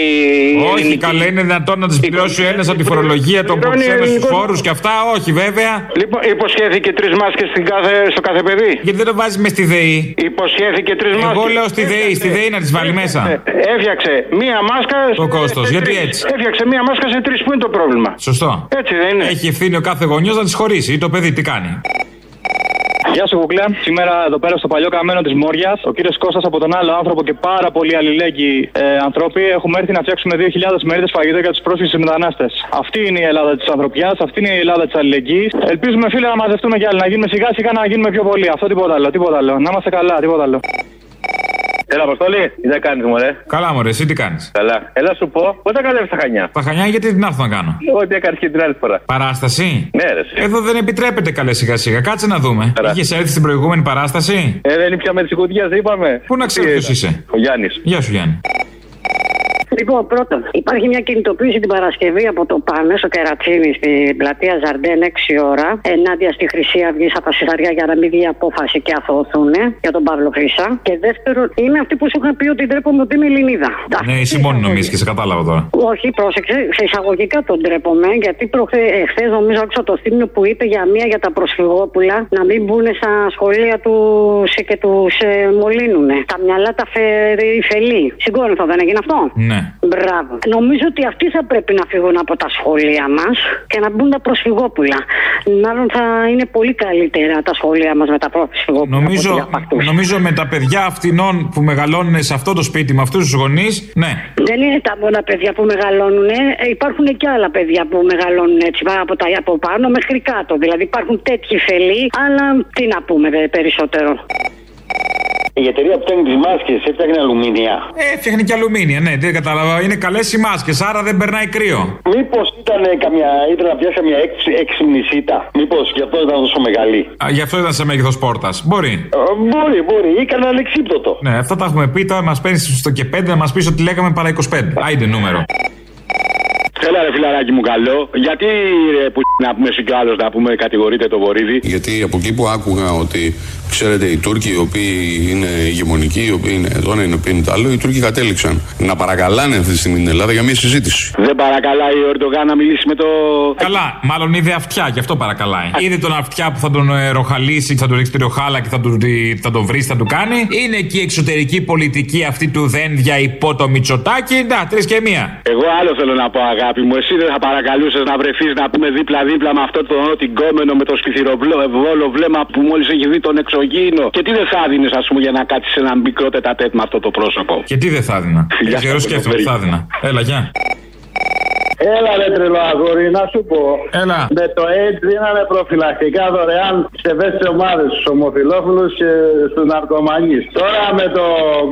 η. Όχι, ελληνική... καλά, είναι δυνατόν να τις πληρώσει ο ένας από τη φορολογία, τον προξένο στους φόρους και αυτά, όχι βέβαια. Λοιπόν, υποσχέθηκε τρεις μάσκες στην κάθε... στο κάθε παιδί. Γιατί δεν το βάζεις με στη ΔΕΗ? Υποσχέθηκε τρεις μάσκες. Εγώ λέω στη ΔΕΗ, στη ΔΕΗ να τις βάλει μέσα. Έφτιαξε μία μάσκα. Το κόστος, γιατί έτσι. Έφτιαξε μία μάσκα σε τρεις, που είναι το πρόβλημα. Σωστό. Έτσι δεν είναι? Έχει ευθύνη ο κάθε γονιός να τις χωρίσει, ή το παιδί τι κάνει? Γεια σου, Κουκλέ. Σήμερα εδώ πέρα στο παλιό καμένο τη Μόρια, ο κύριο Κώστας από τον άλλο άνθρωπο και πάρα πολύ αλληλέγγυοι ε, άνθρωποι, έχουμε έρθει να φτιάξουμε δύο χιλιάδες μερίδες φαγητό για τους πρόσφυγες και μετανάστες. Αυτή είναι η Ελλάδα της ανθρωπιάς, αυτή είναι η Ελλάδα της αλληλεγγύης. Ελπίζουμε, φίλε, να μαζευτούμε κι άλλοι, να γίνουμε σιγά σιγά να γίνουμε πιο πολλοί. Αυτό τίποτα άλλο, τίποτα άλλο. Να είμαστε καλά, τίποτα άλλο. Έλα, Αποστόλη, τι θα κάνεις, μωρέ. Καλά, μωρέ, εσύ τι κάνεις. Καλά. Έλα, σου πω, πότε θα κατέβεις τα Χανιά. Τα Χανιά, γιατί την άρθω να κάνω. Εγώ τι έκανα και την άλλη φορά. Παράσταση. Ναι, ρε. Εδώ δεν επιτρέπεται, καλέ, σιγά-σιγά. Κάτσε να δούμε. Είχε έρθει στην προηγούμενη παράσταση. Ε, δεν είναι πια με τις κουτιές, είπαμε. Πού να ξέρεις ποιος είσαι. Ο Γιάννης. Γεια σου, Γιάννη. Λοιπόν, πρώτον, υπάρχει μια κινητοποίηση την Παρασκευή από το Πάνε, στο Κερατσίνι, στην πλατεία Ζαρντέν, έξι ώρα, ενάντια στη Χρυσή Αυγή, στα φασισταριά, για να μην βγει απόφαση και αθωωωθούν για τον Παύλο Φύσσα. Και δεύτερον, είναι αυτοί που σου είχαν πει ότι ντρέπομαι ότι είμαι Ελληνίδα. Ναι, εσύ μόνοι νομίζεις και σε κατάλαβα τώρα. Όχι, πρόσεξε, σε εισαγωγικά τον ντρέπομαι, γιατί χθε νομίζω άκουσα το θύμιο που είπε για μία για τα προσφυγόπουλα να μην μπουν στα σχολεία του και του ε, μολύνουνε. Τα μυαλά τα φελεί. Συγκόρυφο δεν έγινε αυτό. Ναι. Μπράβο. Νομίζω ότι αυτοί θα πρέπει να φύγουν από τα σχολεία μας και να μπουν τα προσφυγόπουλα. Μάλλον θα είναι πολύ καλύτερα τα σχολεία μας με τα προσφυγόπουλα. Νομίζω, νομίζω με τα παιδιά αυτινών που μεγαλώνουν σε αυτό το σπίτι, με αυτούς τους γονείς, ναι. Δεν είναι τα μόνα παιδιά που μεγαλώνουν. Υπάρχουν και άλλα παιδιά που μεγαλώνουν έτσι από, τα, από πάνω μέχρι κάτω. Δηλαδή υπάρχουν τέτοιοι φελοί, αλλά τι να πούμε περισσότερο. Η εταιρεία που φτιάχνει τις μάσκες έφτιαχνε αλουμίνια. Ε, φτιάχνει και αλουμίνια, ναι, δεν κατάλαβα. Είναι καλές οι μάσκες, άρα δεν περνάει κρύο. Μήπως ήταν καμιά, ήθελα να πιάσει καμιά έξυπνη σίτα. Μήπως γι' αυτό ήταν τόσο μεγάλη. Α, γι' αυτό ήταν σε μέγεθος πόρτας. Μπορεί. Ε, μπορεί, μπορεί. Ή κανένα ανεξύπτωτο. Ναι, αυτά τα έχουμε πει. Τώρα μας παίρνει στο και πέντε να μας πει ότι λέγαμε παρά είκοσι πέντε. Άιντε νούμερο. Έλα ρε φιλαράκι μου καλό, γιατί ρε που να πούμε εσύ κι άλλος να πούμε κατηγορείτε το Βορύδι. Γιατί από εκεί που άκουγα ότι ξέρετε οι Τούρκοι οι οποίοι είναι ηγεμονικοί, οι οποίοι είναι εδώ, οι οποίοι είναι το άλλο, οι Τούρκοι κατέληξαν να παρακαλάνε αυτή τη στιγμή την Ελλάδα για μια συζήτηση. Δεν παρακαλάει ο Ερντογάν να μιλήσει με το... Καλά, μάλλον είδε αυτιά, γι' αυτό παρακαλάει. Είδε τον αυτιά που θα τον ροχαλίσει, θα τον ρίξει τη ροχάλα και θα τον, θα τον βρει, θα του κάνει. Είναι και η εξωτερική πολιτική αυτή του δένδια υπό το Μιτσοτάκη. Να, τρεις και μία. Εγώ άλλο θέλω να πω αγάπη. Μου, εσύ δεν θα παρακαλούσες να βρεθείς να πούμε δίπλα-δίπλα με αυτό τον γκόμενο με το σκυθυροβόλο βλέμμα που μόλις έχει δει τον εξωγήινο. Και τι δεν θα έδινες, ας πούμε, για να κάτσεις σε ένα μικρό τετατέτ με αυτό το πρόσωπο. Και τι δεν θα έδινα. Καιρό σκέφτομαι τι θα έδινα. Έλα, γεια. Έλα ρε τρελό αγόρι, να σου πω. Έλα. Με το AIDS δίνανε προφυλακτικά δωρεάν σε ευαίσθητες ομάδες, στους ομοφυλόφιλους και στους ναρκωμανείς. Τώρα με το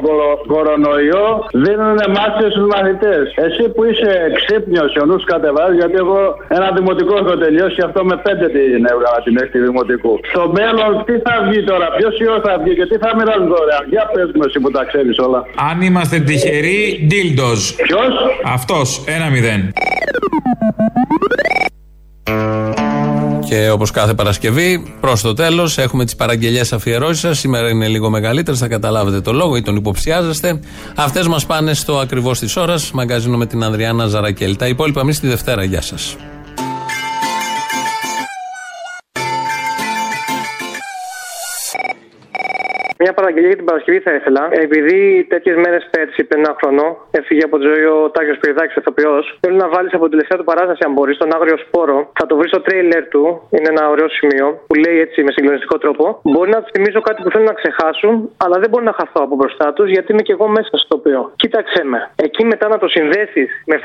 κορο- κορονοϊό δίνουνε μάσκες στους μαθητές. Εσύ που είσαι ξύπνιος και ο νους κατεβάζει, γιατί εγώ ένα δημοτικό έχω τελειώσει και αυτό με πέντε την έβγαλα την έκτη δημοτικού. Στο μέλλον τι θα βγει τώρα, ποιος ιός θα βγει και τι θα μοιράζουν δωρεάν. Για πες μου εσύ που τα ξέρεις όλα. Αν είμαστε τυχεροί, dildos. Ποιος? Αυτός, ένα μηδέν. Και όπως κάθε Παρασκευή, προς το τέλος, έχουμε τις παραγγελιές αφιερώσεις σας. Σήμερα είναι λίγο μεγαλύτερες, θα καταλάβετε το λόγο ή τον υποψιάζεστε. Αυτές μας πάνε στο ακριβώς της ώρας. Μαγκαζίνο με την Ανδριάννα Ζαρακέλ. Τα υπόλοιπα εμείς τη Δευτέρα. Γεια σας. Μια παραγγελία για την Παρασκευή θα ήθελα. Επειδή τέτοιες μέρες πέρσι, πριν ένα χρόνο, έφυγε από τη ζωή ο Ταγιό Πυρδάκη, ο ηθοποιός, θέλω να βάλεις από την τελευταία του παράσταση, αν μπορείς, τον Άγριο Σπόρο. Θα το βρεις στο τρέιλερ του, είναι ένα ωραίο σημείο που λέει έτσι με συγκλονιστικό τρόπο. Μπορεί να θυμίζω κάτι που θέλουν να ξεχάσουν, αλλά δεν μπορώ να χαθώ από μπροστά τους, γιατί είμαι και εγώ μέσα στο τοπίο. Κοίταξε με. Εκεί μετά να το συνδέσεις με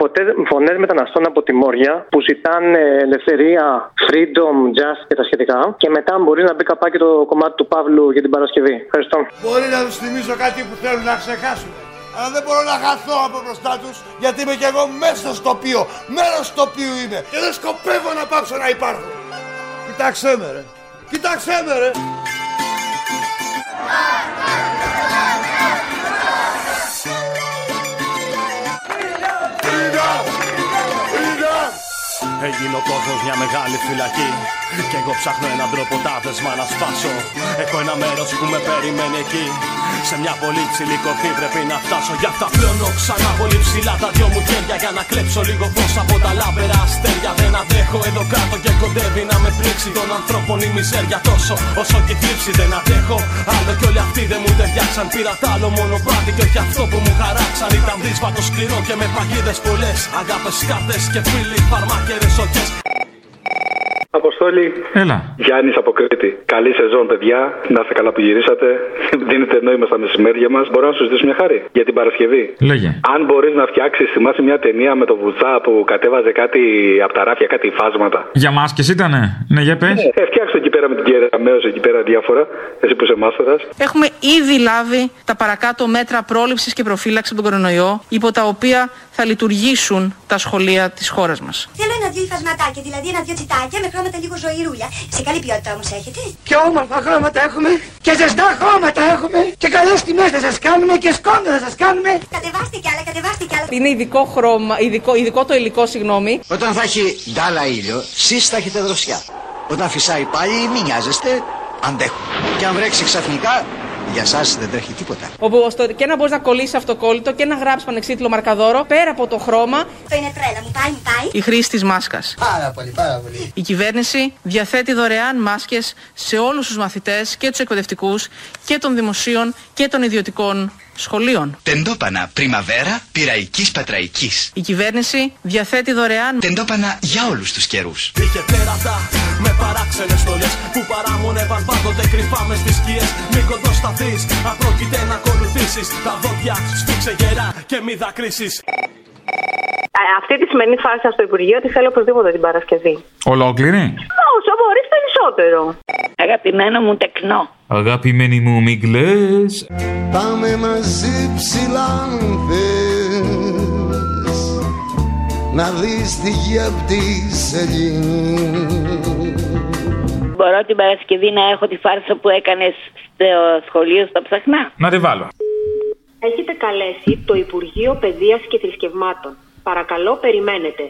φωνές μεταναστών από τη Μόρια που ζητάνε ελευθερία, freedom, just και τα σχετικά. Και μετά μπορεί να μπει καπάκι το κομμάτι του Παύλου για την Παρασκευή. Μπορεί να τους θυμίσω κάτι που θέλουν να ξεχάσουν, αλλά δεν μπορώ να χαθώ από μπροστά τους, γιατί είμαι κι εγώ μέσα στο τοπίο, μέρος του οποίου είμαι και δεν σκοπεύω να πάψω να υπάρχω. Κοιτάξέ με ρε, κοιτάξέ με ρε. Έγινε ο κόσμος μια μεγάλη φυλακή και εγώ ψάχνω έναν τρόπο τα δεσμά να σπάσω. Έχω ένα μέρος που με περιμένει εκεί, σε μια πολύ ψηλή κορφή πρέπει να φτάσω. Γι' αυτά πλώνω ξανά πολύ ψηλά τα δυο μου χέρια, για να κλέψω λίγο φως από τα λάμπερα αστέρια. Δεν αντέχω εδώ κάτω και κοντεύει να με πλήξει, των ανθρώπων η μιζέρια τόσο όσο και θλίψη δεν αντέχω. Άλλο κι όλοι αυτοί δεν μου ταιριάξαν, πήρα τ' άλλο μονοπάτι και όχι αυτό που μου χαράξαν. Ήταν δύσβατο σκληρό και με παγίδες πολλές, αγάπες, κάρτες και φίλοι, φαρμάκερες. Αποστόλη. Έλα. Γιάννης από Κρήτη. Καλή σεζόν, παιδιά. Να είστε καλά που γυρίσατε. Δίνετε νόημα στα μεσημέρια μας. Μπορώ να σου ζητήσω μια χάρη για την Παρασκευή. Λέγε. Αν μπορείς να φτιάξεις, θυμάσαι μια ταινία με τον Βουτσά που κατέβαζε κάτι από τα ράφια, κάτι υφάσματα. Για μάσκες ήτανε. Ναι, για πες. Ε, φτιάξτε εκεί πέρα με την Κεραμέως, εκεί πέρα διάφορα. Εσύ που είσαι μάστορας. Έχουμε ήδη λάβει τα παρακάτω μέτρα πρόληψης και προφύλαξης από τον κορονοϊό, υπό τα οποία θα λειτουργήσουν τα σχολεία της χώρας μας. Θέλω ένα-δυο υφασματάκια, δηλαδή ένα-δυο τσιτάκια με χρώματα λίγο ζωηρούλια. Σε καλή ποιότητα όμως έχετε. Και όμορφα χρώματα έχουμε, και ζεστά χρώματα έχουμε, και καλές τιμές θα σας κάνουμε, και σκόντα θα σας κάνουμε. Κατεβάστε κι άλλα, κατεβάστε κι άλλα. Είναι ειδικό χρώμα, ειδικό, ειδικό το υλικό, συγγνώμη. Όταν θα έχει ντάλα ήλιο, εσείς θα έχετε δροσιά. Όταν φυσάει πάλι, μην νοιάζεστε, αντέχουν. Και αν βρέξει ξαφνικά, για σας δεν τρέχει τίποτα. Όπου και να μπορείς να κολλήσεις αυτοκόλλητο και να γράψεις πανεξίτηλο μαρκαδόρο πέρα από το χρώμα. Το είναι τρέλα, μου πάει, μου πάει. Η χρήση της μάσκας. Πάρα πολύ, πάρα πολύ. Η κυβέρνηση διαθέτει δωρεάν μάσκες σε όλους τους μαθητές και τους εκπαιδευτικούς και των δημοσίων και των ιδιωτικών σχολείων. Τεντόπανα πριμαβέρα πυραϊκής πατραϊκής. Η κυβέρνηση διαθέτει δωρεάν τεντόπανα για όλους τους καιρούς. Είχε τέρατα με παράξενες στολές που παραμονεύαν πάντοτε κρυφά μες τις σκιές. Μη κοντοσταθείς, απρόκειται να ακολουθήσεις. Τα δόντια σφίξε γερά και μη δακρύσεις. Αυτή τη σημερινή φάση στο Υπουργείο τη θέλω οπωσδήποτε την Παρασκευή. Ολόκληρη. Όσο μπορείς περισσότερο. Αγαπημένο μου τεκνό. Αγαπημένη μου μη κλαις. Πάμε μαζί ψηλά αν θες, να δεις τη γη απ' τη σελήνη. Μπορώ την Παρασκευή να έχω τη φάρσα που έκανες στο σχολείο στα Ψαχνά. Να τη βάλω. Έχετε καλέσει το Υπουργείο Παιδείας και Θρησκευμάτων. Παρακαλώ, περιμένετε.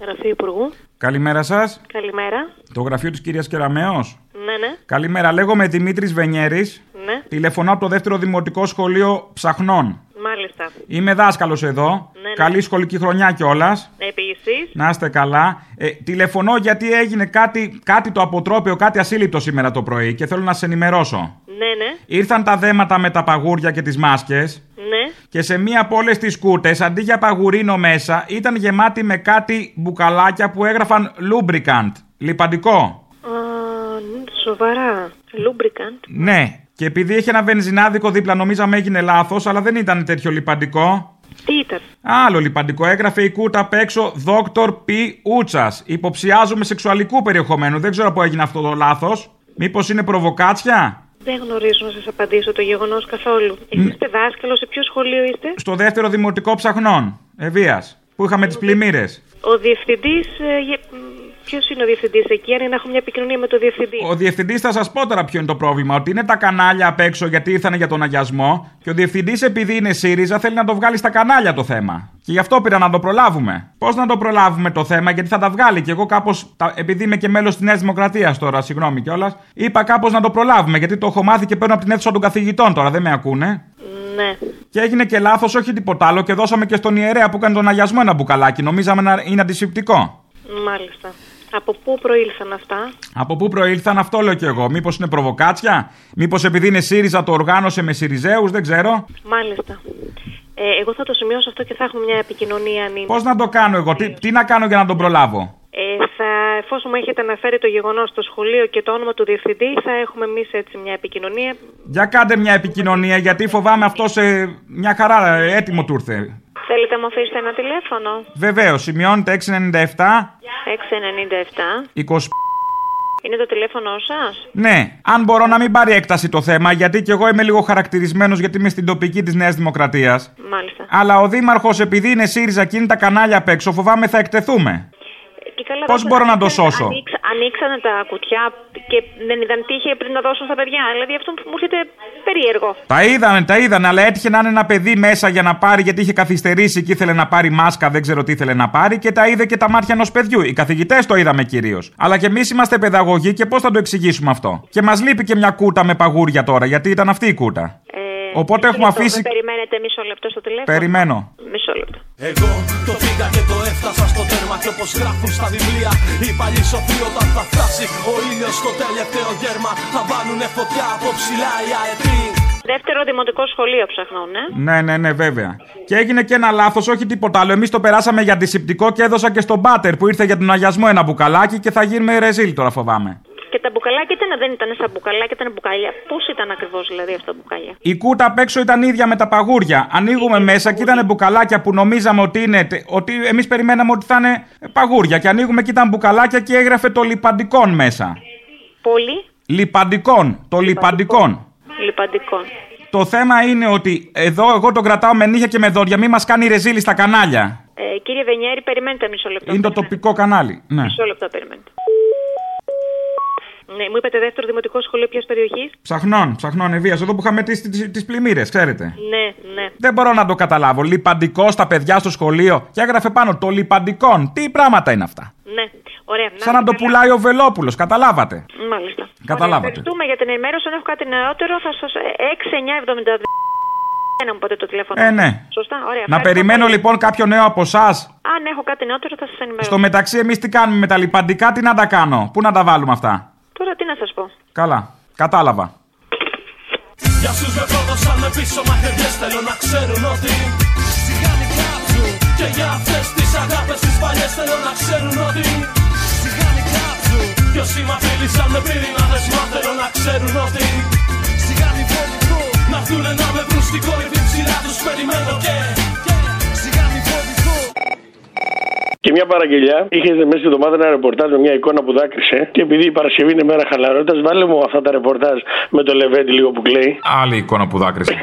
Γραφείο Υπουργού. Καλημέρα σας. Καλημέρα. Το γραφείο της κυρίας Κεραμέως. Ναι, ναι. Καλημέρα. Λέγομαι Δημήτρης Βενιέρης. Ναι. Τηλεφωνώ από το δεύτερο δημοτικό σχολείο Ψαχνών. Μάλιστα. Είμαι δάσκαλος εδώ. Ναι, ναι. Καλή σχολική χρονιά κιόλας. Επίσης. Να είστε καλά. Ε, τηλεφωνώ γιατί έγινε κάτι, κάτι το αποτρόπαιο, κάτι ασύλληπτο σήμερα το πρωί και θέλω να σας ενημερώσω. Ναι, ναι. Ήρθαν τα δέματα με τα παγούρια και τις μάσκες. Ναι. Και σε μία από όλες τις κούρτες, αντί για παγουρίνο μέσα, ήταν γεμάτη με κάτι μπουκαλάκια που έγραφαν lubricant. Λιπαντικό. Α, σοβαρά. Lubricant. Ναι. Και επειδή είχε ένα βενζινάδικο δίπλα, νομίζαμε έγινε λάθος, αλλά δεν ήταν τέτοιο λιπαντικό. Τι ήταν? Άλλο λιπαντικό. Έγραφε η κούρτα απ' έξω Δόκτορ Π. Ούτσας. Υποψιάζομαι σεξουαλικού περιεχομένου. Δεν ξέρω πού έγινε αυτό το λάθος. Μήπως είναι προβοκάτσια? Δεν γνωρίζω να σας απαντήσω το γεγονός καθόλου. Εσείς είστε δάσκαλος, σε ποιο σχολείο είστε? Στο δεύτερο δημοτικό Ψαχνών, Ευβοίας, που είχαμε τις πλημμύρες. Ο διευθυντής, ε, ποιος είναι ο διευθυντής εκεί, αν είναι να έχω μια επικοινωνία με τον διευθυντή? Ο διευθυντής θα σας πω τώρα ποιο είναι το πρόβλημα. Ότι είναι τα κανάλια απ' έξω γιατί ήρθανε για τον αγιασμό. Και ο διευθυντής, επειδή είναι ΣΥΡΙΖΑ, θέλει να το βγάλει στα κανάλια το θέμα. Και γι' αυτό πήρα να το προλάβουμε. Πώς να το προλάβουμε το θέμα, γιατί θα τα βγάλει. Και εγώ κάπως, επειδή είμαι και μέλος της Νέας Δημοκρατίας τώρα, συγγνώμη κιόλας, είπα κάπως να το προλάβουμε. Γιατί το έχω μάθει και παίρνω από την αίθουσα των καθηγητών τώρα, δεν με ακούνε. Ναι. Και έγινε και λάθος, όχι τίποτα άλλο. Και δώσαμε και στον ιερέα που έκανε τον αγιασμό ένα μπουκαλάκι. Νομίζαμε να είναι αντισηπτικό. Μάλιστα. Από πού προήλθαν αυτά? Από πού προήλθαν, αυτό λέω και εγώ. Μήπως είναι προβοκάτσια, μήπως επειδή είναι ΣΥΡΙΖΑ το οργάνωσε με ΣΥΡΙΖΑΕΟΥΣ, δεν ξέρω. Μάλιστα. Ε, εγώ θα το σημειώσω αυτό και θα έχουμε μια επικοινωνία. Αν... Πώς να το κάνω εγώ, τι, τι να κάνω για να τον προλάβω? Ε, θα, εφόσον μου έχετε αναφέρει το γεγονός στο σχολείο και το όνομα του διευθυντή, θα έχουμε εμείς έτσι μια επικοινωνία. Για κάντε μια επικοινωνία, γιατί φοβάμαι αυτό σε μια χαρά έτοιμο του ήρθε. Θέλετε να μου αφήσετε ένα τηλέφωνο? Βεβαίως, σημειώνετε έξι εννιά επτά. έξι εννιά επτά. είκοσι... Είναι το τηλέφωνο σας? Ναι, αν μπορώ να μην πάρει έκταση το θέμα, γιατί και εγώ είμαι λίγο χαρακτηρισμένος, γιατί είμαι στην τοπική της Νέας Δημοκρατίας. Μάλιστα. Αλλά ο δήμαρχος, επειδή είναι ΣΥΡΙΖΑ και είναι τα κανάλια απ' έξω, φοβάμαι θα εκτεθούμε. Πώς μπορώ να το σώσω? Ανοίξ, ανοίξανε τα κουτιά και δεν ήταν τύχη πριν να δώσουν στα παιδιά. Δηλαδή αυτό μου έρχεται περίεργο. Τα είδανε, τα είδανε, αλλά έτυχε να είναι ένα παιδί μέσα για να πάρει, γιατί είχε καθυστερήσει και ήθελε να πάρει μάσκα. Δεν ξέρω τι ήθελε να πάρει και τα είδε και τα μάτια ενός παιδιού. Οι καθηγητές το είδαμε κυρίως. Αλλά και εμείς είμαστε παιδαγωγοί και πώς θα το εξηγήσουμε αυτό? Και μας λείπει και μια κούτα με παγούρια τώρα, γιατί ήταν αυτή η κούτα. Ε... Οπότε έχουμε λεπτό, αφήσει. Περιμένετε μισό λεπτό στο τηλέφωνο. Περιμένω. Μισό λεπτό. Εγώ το πήγα και το έφτασα στο τέρμα και όπω όπως γράφουν στα βιβλία. Οι παλιοί σοφοί όταν θα φτάσει ο ήλιος στο τελευταίο γέρμα, θα βάλουνε φωτιά από ψηλά οι αετοί. Δεύτερο δημοτικό σχολείο ψαχνών, ε. Ναι, ναι, ναι, βέβαια. Και έγινε και ένα λάθος, όχι τίποτα άλλο. Εμείς το περάσαμε για αντισηπτικό και έδωσα και στον πάτερ που ήρθε για τον αγιασμό ένα μπουκαλάκι και θα γίνουμε ρεζίλ τώρα, φοβάμαι. Και τα μπουκαλάκια ήταν, δεν ήταν σαν μπουκαλάκια, ήταν μπουκαλιά. Πώς ήταν ακριβώς δηλαδή αυτά τα μπουκαλιά? Η κούτα απ' έξω ήταν ίδια με τα παγούρια. Ανοίγουμε μέσα και ήταν μπουκαλάκια που νομίζαμε ότι είναι. Ότι εμείς περιμέναμε ότι θα είναι παγούρια. Και ανοίγουμε και ήταν μπουκαλάκια και έγραφε το λιπαντικόν μέσα. Πολύ. Λιπαντικόν. Το λιπαντικόν. Λιπαντικόν. Το θέμα είναι ότι εδώ εγώ τον κρατάω με νύχια και με δόντια. Μη μας κάνει ρεζίλη στα κανάλια. Ε, κύριε Βενιέρη, περιμένετε μισό λεπτό. Είναι το τοπικό κανάλι. Ναι. Μισό λεπτό περιμένετε. Ναι, μου είπατε δεύτερο δημοτικό σχολείο ποιας περιοχής? Ψαχνών, Ψαχνών Ευβοίας, εδώ που είχαμε τις, τις, τις πλημμύρες, ξέρετε. Ναι, ναι. Δεν μπορώ να το καταλάβω. Λιπαντικό στα παιδιά στο σχολείο και έγραφε πάνω το λιπαντικόν. Τι πράγματα είναι αυτά? Ναι, ωραία. Σαν να, να το πουλάει ο Βελόπουλος, καταλάβατε. Μάλιστα. Καταλάβατε. Ευχαριστούμε για την ενημέρωση. Αν έχω κάτι νεότερο, θα σας. έξι εννιά εβδομήντα δύο. Ένα μου πάτε το τηλέφωνο. Ε, ναι. Σωστά, ωραία. Να περιμένω πολύ. Λοιπόν κάποιο νέο από εσάς. Αν έχω κάτι νεότερο, θα σας ενημερώσω. Στο μεταξύ, εμείς τι κάνουμε με τα λιπαντικά, τι να τα κάνω? Πού να τα βάλουμε αυτά? Τώρα τι να σας πω. Καλά. Κατάλαβα. Για στους με πρόδωσανε πίσω μαχαιριές, θέλω να ξέρουν ότι σιγάνι κάψουν. Και για αυτές τις αγάπες τις παλιές, θέλω να ξέρουν ότι σιγάνι κάψουν. Κι όσοι μ' απειλήσαν με πυρηνάδες, μα θέλω να ξέρουν ότι σιγάνι βολικό. Να έρθουνε να με βρουν στην κόρυφη ψηλά τους περιμένω και σιγάνι βολικό. Και μια παραγγελιά, είχε μέσα στην εβδομάδα ένα ρεπορτάζ με μια εικόνα που δάκρυσε. Και επειδή η Παρασκευή είναι μέρα χαλαρότητας, βάλε μου αυτά τα ρεπορτάζ με το Λεβέντη λίγο που κλαίει. Άλλη εικόνα που δάκρυσε.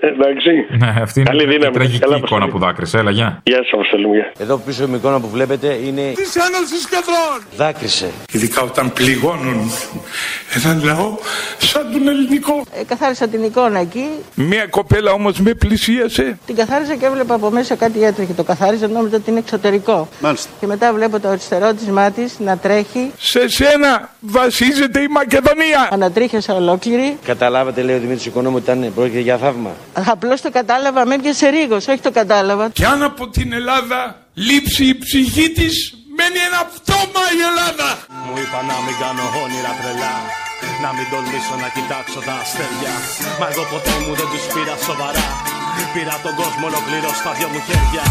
Εντάξει. Ναι, αυτή είναι η τραγική εικόνα προσθέτει. Που δάκρυσε. Έλα, γεια. Γεια σας, Αποστολή μου. Εδώ πίσω η εικόνα που βλέπετε είναι της Ένωσης Κεντρών. Δάκρυσε. Ειδικά όταν πληγώνουν έναν λαό σαν τον ελληνικό. Ε, καθάρισα την εικόνα εκεί. Μια κοπέλα όμως με πλησίασε. Την καθάρισα και έβλεπα από μέσα κάτι έτρεχε. Το καθάριζα, νόμιζα ότι είναι εξωτερικό. Μάλιστα. Και μετά βλέπω το αριστερό της μάτι να τρέχει. Σε σένα βασίζεται η Μακεδονία. Ανατρίχιασα ολόκληρη. Καταλάβατε, λέει ο Δημήτρης Οικονόμου, ότι ήταν πρόκειται για θαύμα. Απλώς το κατάλαβα, με έπιασε ρίγος, όχι το κατάλαβα. Κι αν από την Ελλάδα λείψει η ψυχή της, μένει ένα πτώμα η Ελλάδα. Μου είπα να μην κάνω όνειρα τρελά, να μην τολμήσω να κοιτάξω τα αστέρια. Μα εγώ ποτέ μου δεν τους πήρα σοβαρά, πήρα τον κόσμο ολοκληρώ στα δυο μου χέρια.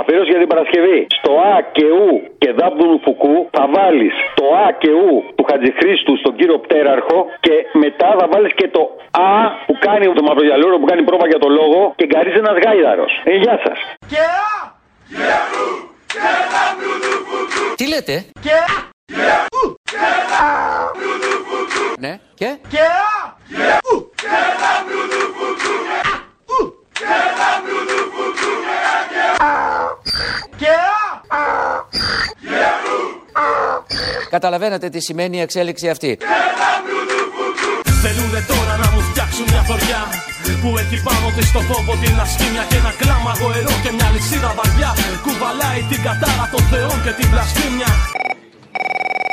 Αφιέρωση για την Παρασκευή. Στο Α και Ου και Δάμπτου Φουκού θα βάλεις το Α και Ου του Χατζηχρήστου στον κύριο Πτέραρχο και μετά θα βάλεις και το Α που κάνει το μαυρογιαλούρο που κάνει πρόβα για το λόγο και γκαρίζει ένας γάιδαρος. Ε, γεια σας. Και Α και Ου και Δάμπτου Φουκού. Τι λέτε? Και Α και Ου και Δάμπτου Φουκού. Ναι, και και Α και Ου και Δάμπτου Φουκού. Α Ου και Δάμπτου Φουκού. Καταλαβαίνετε τι σημαίνει η εξέλιξη αυτή. Θέλουνε τώρα να μου φτιάξουν μια θωριά που έχει πάνω της το φόβο, την ασχήμια και ένα κλάμα γοερό και μια λυσίδα βαριά. Κουβαλάει την κατάρα των θεών και την βλασφήμια.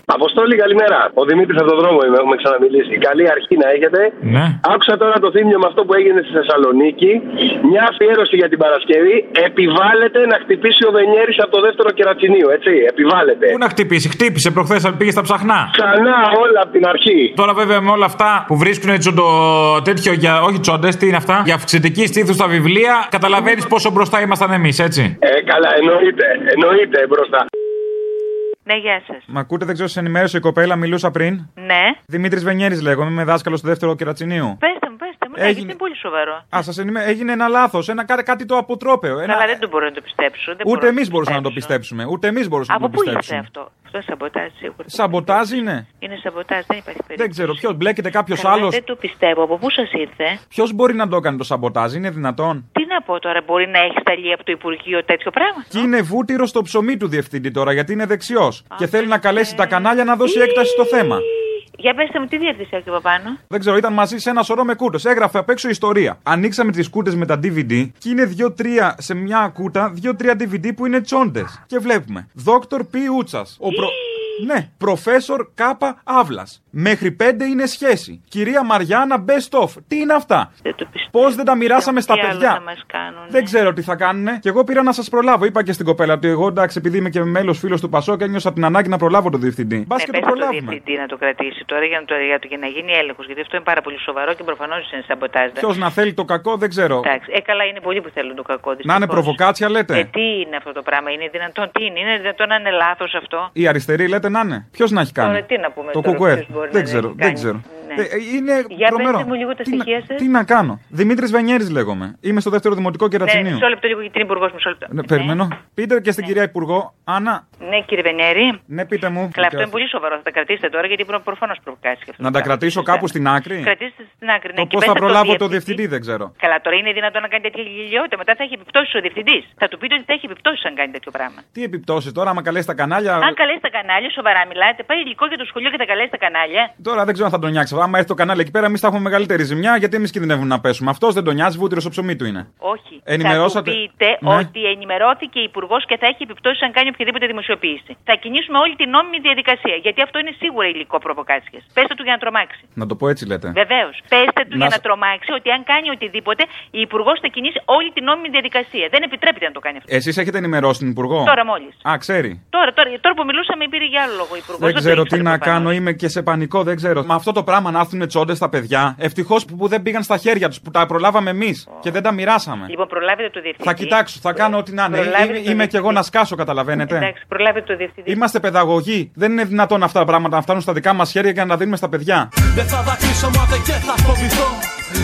Αποστόλη, καλημέρα. Ο Δημήτρης Αυτοδρόμου είμαι, έχουμε ξαναμιλήσει. Καλή αρχή να έχετε. Ναι. Άκουσα τώρα το θύμιο με αυτό που έγινε στη Θεσσαλονίκη. Μια αφιέρωση για την Παρασκευή. Επιβάλλεται να χτυπήσει ο Βενιέρης από το δεύτερο Κερατσινίου, έτσι. Επιβάλλεται. Πού να χτυπήσει, χτύπησε προχθές, πήγε στα Ψαχνά. Ξανά όλα από την αρχή. Τώρα βέβαια με όλα αυτά που βρίσκουν τσοντο τέτοιο για. Όχι τσοντες, τι είναι αυτά. Για αυξητική στήθους στα βιβλία. Καταλαβαίνεις πόσο μπροστά ήμασταν εμείς, έτσι. Ε, καλά, εννοείται. Εννοείται μπροστά. Ναι, γεια σας. Μα ακούτε, δεν ξέρω, σας ενημέρωσε η κοπέλα, μιλούσα πριν. Ναι. Δημήτρης Βενιέρης λέγομαι, είμαι δάσκαλος του δεύτερου Κερατσινίου. Πέστε μου, πέστε μου, έγινε... είναι πολύ σοβαρό. Α, σας ενημέρωσε, έγινε ένα λάθος, ένα... κάτι το αποτρόπαιο. Ένα... Αλλά δεν το μπορώ να το πιστέψω. Δεν ούτε εμείς μπορούσαμε να το πιστέψουμε. Ούτε εμείς μπορούσαμε να το πιστέψουμε. Από πού ήρθε αυτό? Αυτό σαμποτάζ σίγουρα. Σαμποτάζ είναι. Είναι σαμποτάζ, δεν υπάρχει περίπτωση. Δεν ξέρω ποιο, μπλέκεται κάποιο άλλο. Δεν το πιστεύω, από πού σας ήρθε? Ποιο μπορεί να το κάνει το σαμποτάζ, είναι δυνατόν? Τι να πω τώρα, μπορεί να έχει σταλεί από το Υπουργείο τέτοιο πράγμα? Και είναι βούτυρο στο ψωμί του διευθυντή τώρα, γιατί είναι δεξιό. Και θέλει να καλέσει τα κανάλια να δώσει έκταση στο θέμα. Για πέστε μου, τι διεύθυνση εκεί από πάνω? Δεν ξέρω, ήταν μαζί σε ένα σωρό με κούτες. Έγραφε απ' έξω ιστορία. Ανοίξαμε τις κούτες με τα ντι βι ντι και είναι δύο τρία σε μια κούτα, δύο τρία ντι βι ντι που είναι τσόντες. Και βλέπουμε. Δόκτωρ Πι Ούτσας. Ο προ... ναι, Προφέσορ Κάπα Αύλας. Μέχρι πέντε είναι σχέση. Κυρία Μαριάννα, best of. Τι είναι αυτά? Πώς δεν τα μοιράσαμε στα παιδιά? Δεν ξέρω τι θα κάνουνε. Και εγώ πήρα να σας προλάβω. Είπα και στην κοπέλα ότι εγώ, εντάξει, επειδή είμαι και μέλος φίλος του Πασόκ, ένιωσα την ανάγκη να προλάβω τον διευθυντή. Μπας και το προλάβουμε. Τον διευθυντή να το κρατήσει τώρα για να, το, για το, για να γίνει έλεγχος. Γιατί αυτό είναι πάρα πολύ σοβαρό και προφανώς είναι σαμποτάζ. Ποιος να θέλει το κακό, δεν ξέρω. Εντάξει, ε, καλά, είναι πολλοί που θέλουν το κακό. Δυστυχώς. Να είναι προβοκάτσια, λέτε. Ε, τι είναι αυτό το πράγμα, είναι δυνατόν? Τι είναι, είναι δυνατόν να είναι λάθος αυτό? Η αριστερή, λέτε, να είναι. Ποιος να έχει κάνει? Το κουκουέ. Δεν ξέρω, δεν ξέρω. Ναι. Ε, είναι για τρομερό. Πέντε μου λίγο τα στοιχεία τι, σας. Τι να κάνω. Δημήτρης Βενιέρης λέγομαι. Είμαι στο δεύτερο δημοτικό Κερατσινίου. Ναι, μισό λεπτό λίγο, γιατί είναι υπουργός, μισό λεπτό. Ναι, περιμένω. Ναι. Πείτε και στην ναι. κυρία Υπουργό, Άννα. Ναι, κύριε Βενιέρη. Ναι, πείτε μου. Καλά, αυτό είναι πολύ σοβαρό. Θα τα κρατήσετε τώρα, γιατί προφανώς προβοκάσεις. Να τα κρατήσω κάπου στην άκρη. Κρατήστε στην άκρη. Ναι, πώς θα προλάβω το διευθυντή, δεν ξέρω. Καλά, τώρα είναι δυνατόν να κάνει τέτοια γελιότητα? Μετά θα έχει επιπτώσεις ο διευθυντής. Θα του πείτε ότι θα έχει επιπτώσεις αν κάνει τέτοιο πράγμα. Τι επιπτώσεις τώρα, άμα καλέσει τα κανάλια? Αν καλέσει τα κανάλια, σοβαρά μιλάτε. Πάει υλικό για το σχολείο και θα καλέσει τα κανάλια. Τώρα δεν ξέρω αν θα τον νιάξει. Άμα έρθει το κανάλι εκεί πέρα, εμείς θα έχουμε μεγαλύτερη ζημιά, γιατί εμείς κινδυνεύουμε να πέσουμε. Αυτός δεν τον νοιάζει, βούτυρο στο ψωμί του είναι. Όχι. Ενημερώσατε... Θα του πείτε ναι. ότι ενημερώθηκε υπουργός και θα έχει επιπτώσεις αν κάνει οποιαδήποτε δημοσιοποίηση. Θα κινήσουμε όλη την νόμιμη διαδικασία, γιατί αυτό είναι σίγουρα υλικό προβοκάτσιας. Πέστε του για να τρομάξει. Να το πω έτσι, λέτε. Βεβαίως. Πέστε του να... για να τρομάξει ότι αν κάνει οτιδήποτε, η υπουργός θα κινήσει όλη την νόμιμη διαδικασία. Δεν επιτρέπεται να το κάνει αυτό. Εσείς έχετε ενημερώσει την υπουργό? Τώρα μόλις. Α, ξέρει. Τώρα, τώρα, τώρα που μιλούσαμε, πήρε για άλλο λόγο υπουργός. Δεν ξέρω τι να κάνω, είμαι και σε πανικό, δεν ξέρω. Αυτό το πράγμα να έρθουν τσόντες στα παιδιά. Ευτυχώς που, που δεν πήγαν στα χέρια τους, που τα προλάβαμε εμείς oh. και δεν τα μοιράσαμε. Λοιπόν, προλάβετε το διευθυντή. Θα κοιτάξω, θα κάνω ό,τι να είναι. Είμαι κι εγώ να σκάσω, καταλαβαίνετε. Εντάξει, προλάβετε το διευθυντή. Είμαστε παιδαγωγοί. Δεν είναι δυνατόν αυτά τα πράγματα να φτάνουν στα δικά μας χέρια και να τα δίνουμε στα παιδιά. Δεν θα δακρύσω, μα δεν και θα φοβηθώ.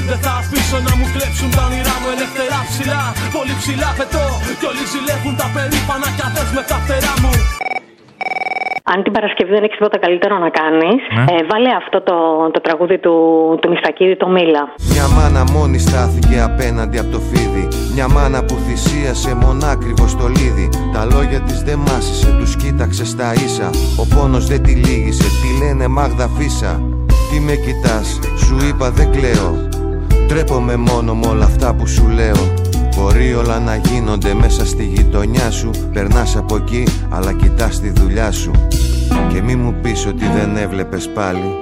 Δεν θα αφήσω να μου κλέψουν τα όνειρά μου ελεύθερα ψηλά. Πολύ ψηλά πετώ. Κι όλοι ζηλεύουν τα περήφανα κι αδέρφια με τα φτερά μου. Αν την Παρασκευή δεν έχεις τίποτα καλύτερο να κάνεις, ναι. ε, βάλε αυτό το, το τραγούδι του, του Μισθακίδη, το Μίλα. Μια μάνα μόνη στάθηκε απέναντι από το φίδι. Μια μάνα που θυσίασε μονάκριβο στο λίδι. Τα λόγια της δεν μάσησε, τους κοίταξε στα ίσα. Ο πόνος δεν τη λύγησε, τη λένε Μάγδα Φύσσα. Τι με κοιτάς, σου είπα δεν κλαίω. Τρέπομαι μόνο με όλα αυτά που σου λέω. Μπορεί όλα να γίνονται μέσα στη γειτονιά σου. Περνάς από εκεί, αλλά κοιτάς τη δουλειά σου. Και μη μου πεις ότι δεν έβλεπες πάλι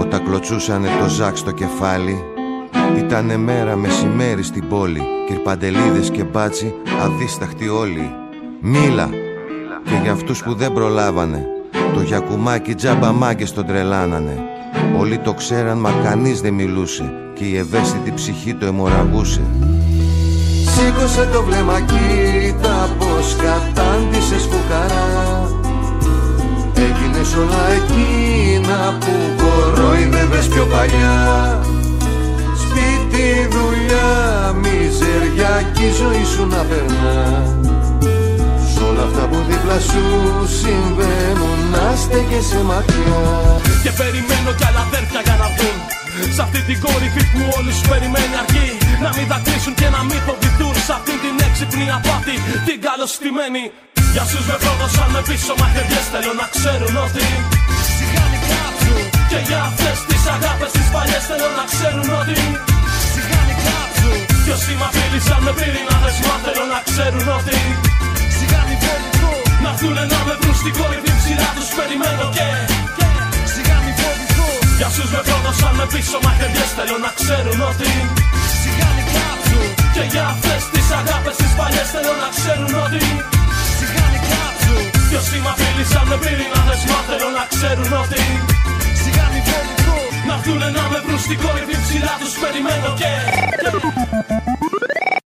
όταν κλωτσούσανε το ζάκ στο κεφάλι. Ήτανε μέρα μεσημέρι στην πόλη. Κυρπαντελίδες και μπάτσι, αδίσταχτοι όλοι. Μίλα. Και για αυτούς που δεν προλάβανε, το γιακουμάκι τζάμπα μάγκες τον τρελάνανε. Όλοι το ξέραν, μα κανείς δεν μιλούσε. Και η ευαίσθητη ψυχή το αιμορραγούσε. Σήκωσε το βλέμμα, κοίτα πως κατάντησες φουκαρά. Έγινες όλα εκείνα που κοροϊδεύες πιο παλιά. Σπίτι, δουλειά, μιζεριά κι η ζωή σου να περνά. Σ' όλα αυτά που δίπλα σου συμβαίνουν να στέκεσαι μακριά. Και περιμένω κι άλλα αδέρφια για να βγουν σ' αυτή την κορυφή που όλους περιμένει αργή. Να μην δακρύσουν και να μην φοβηθούν σ' αυτήν την έξυπνη απάτη, την καλωστημένη. Για σους με πρόδωσαν με πίσω μαχαιριές, θέλω να ξέρουν ότι σιγάνι κάψου. Και για αυτές τις αγάπες τις παλιές, θέλω να ξέρουν ότι σιγάνι κάψου. Ποιος τη μαφίλησαν με πύρινα δεσμά, θέλω να ξέρουν ότι σιγάνι βολικό. Να έρθουνε να με βρουν στην κορυφή ψηλά τους περιμένω και σιγάνι βολικό. Για σους με πρόδωσαν με πίσω μαχαιριές, θέλω να ξέρουν ότι σιγάνι κάψου. Και για αυτές τις αγάπες τις παλιές, θέλω να ξέρουν ότι σιγάνι κάψου. Ποιος τη μαφίλησαν με πύρινα δεσμά, θέλω να ξέρουν ότι σιγάνι βολικό. Να έρθουνε να με βρουν στην κορυφή ψηλά τους περιμένω και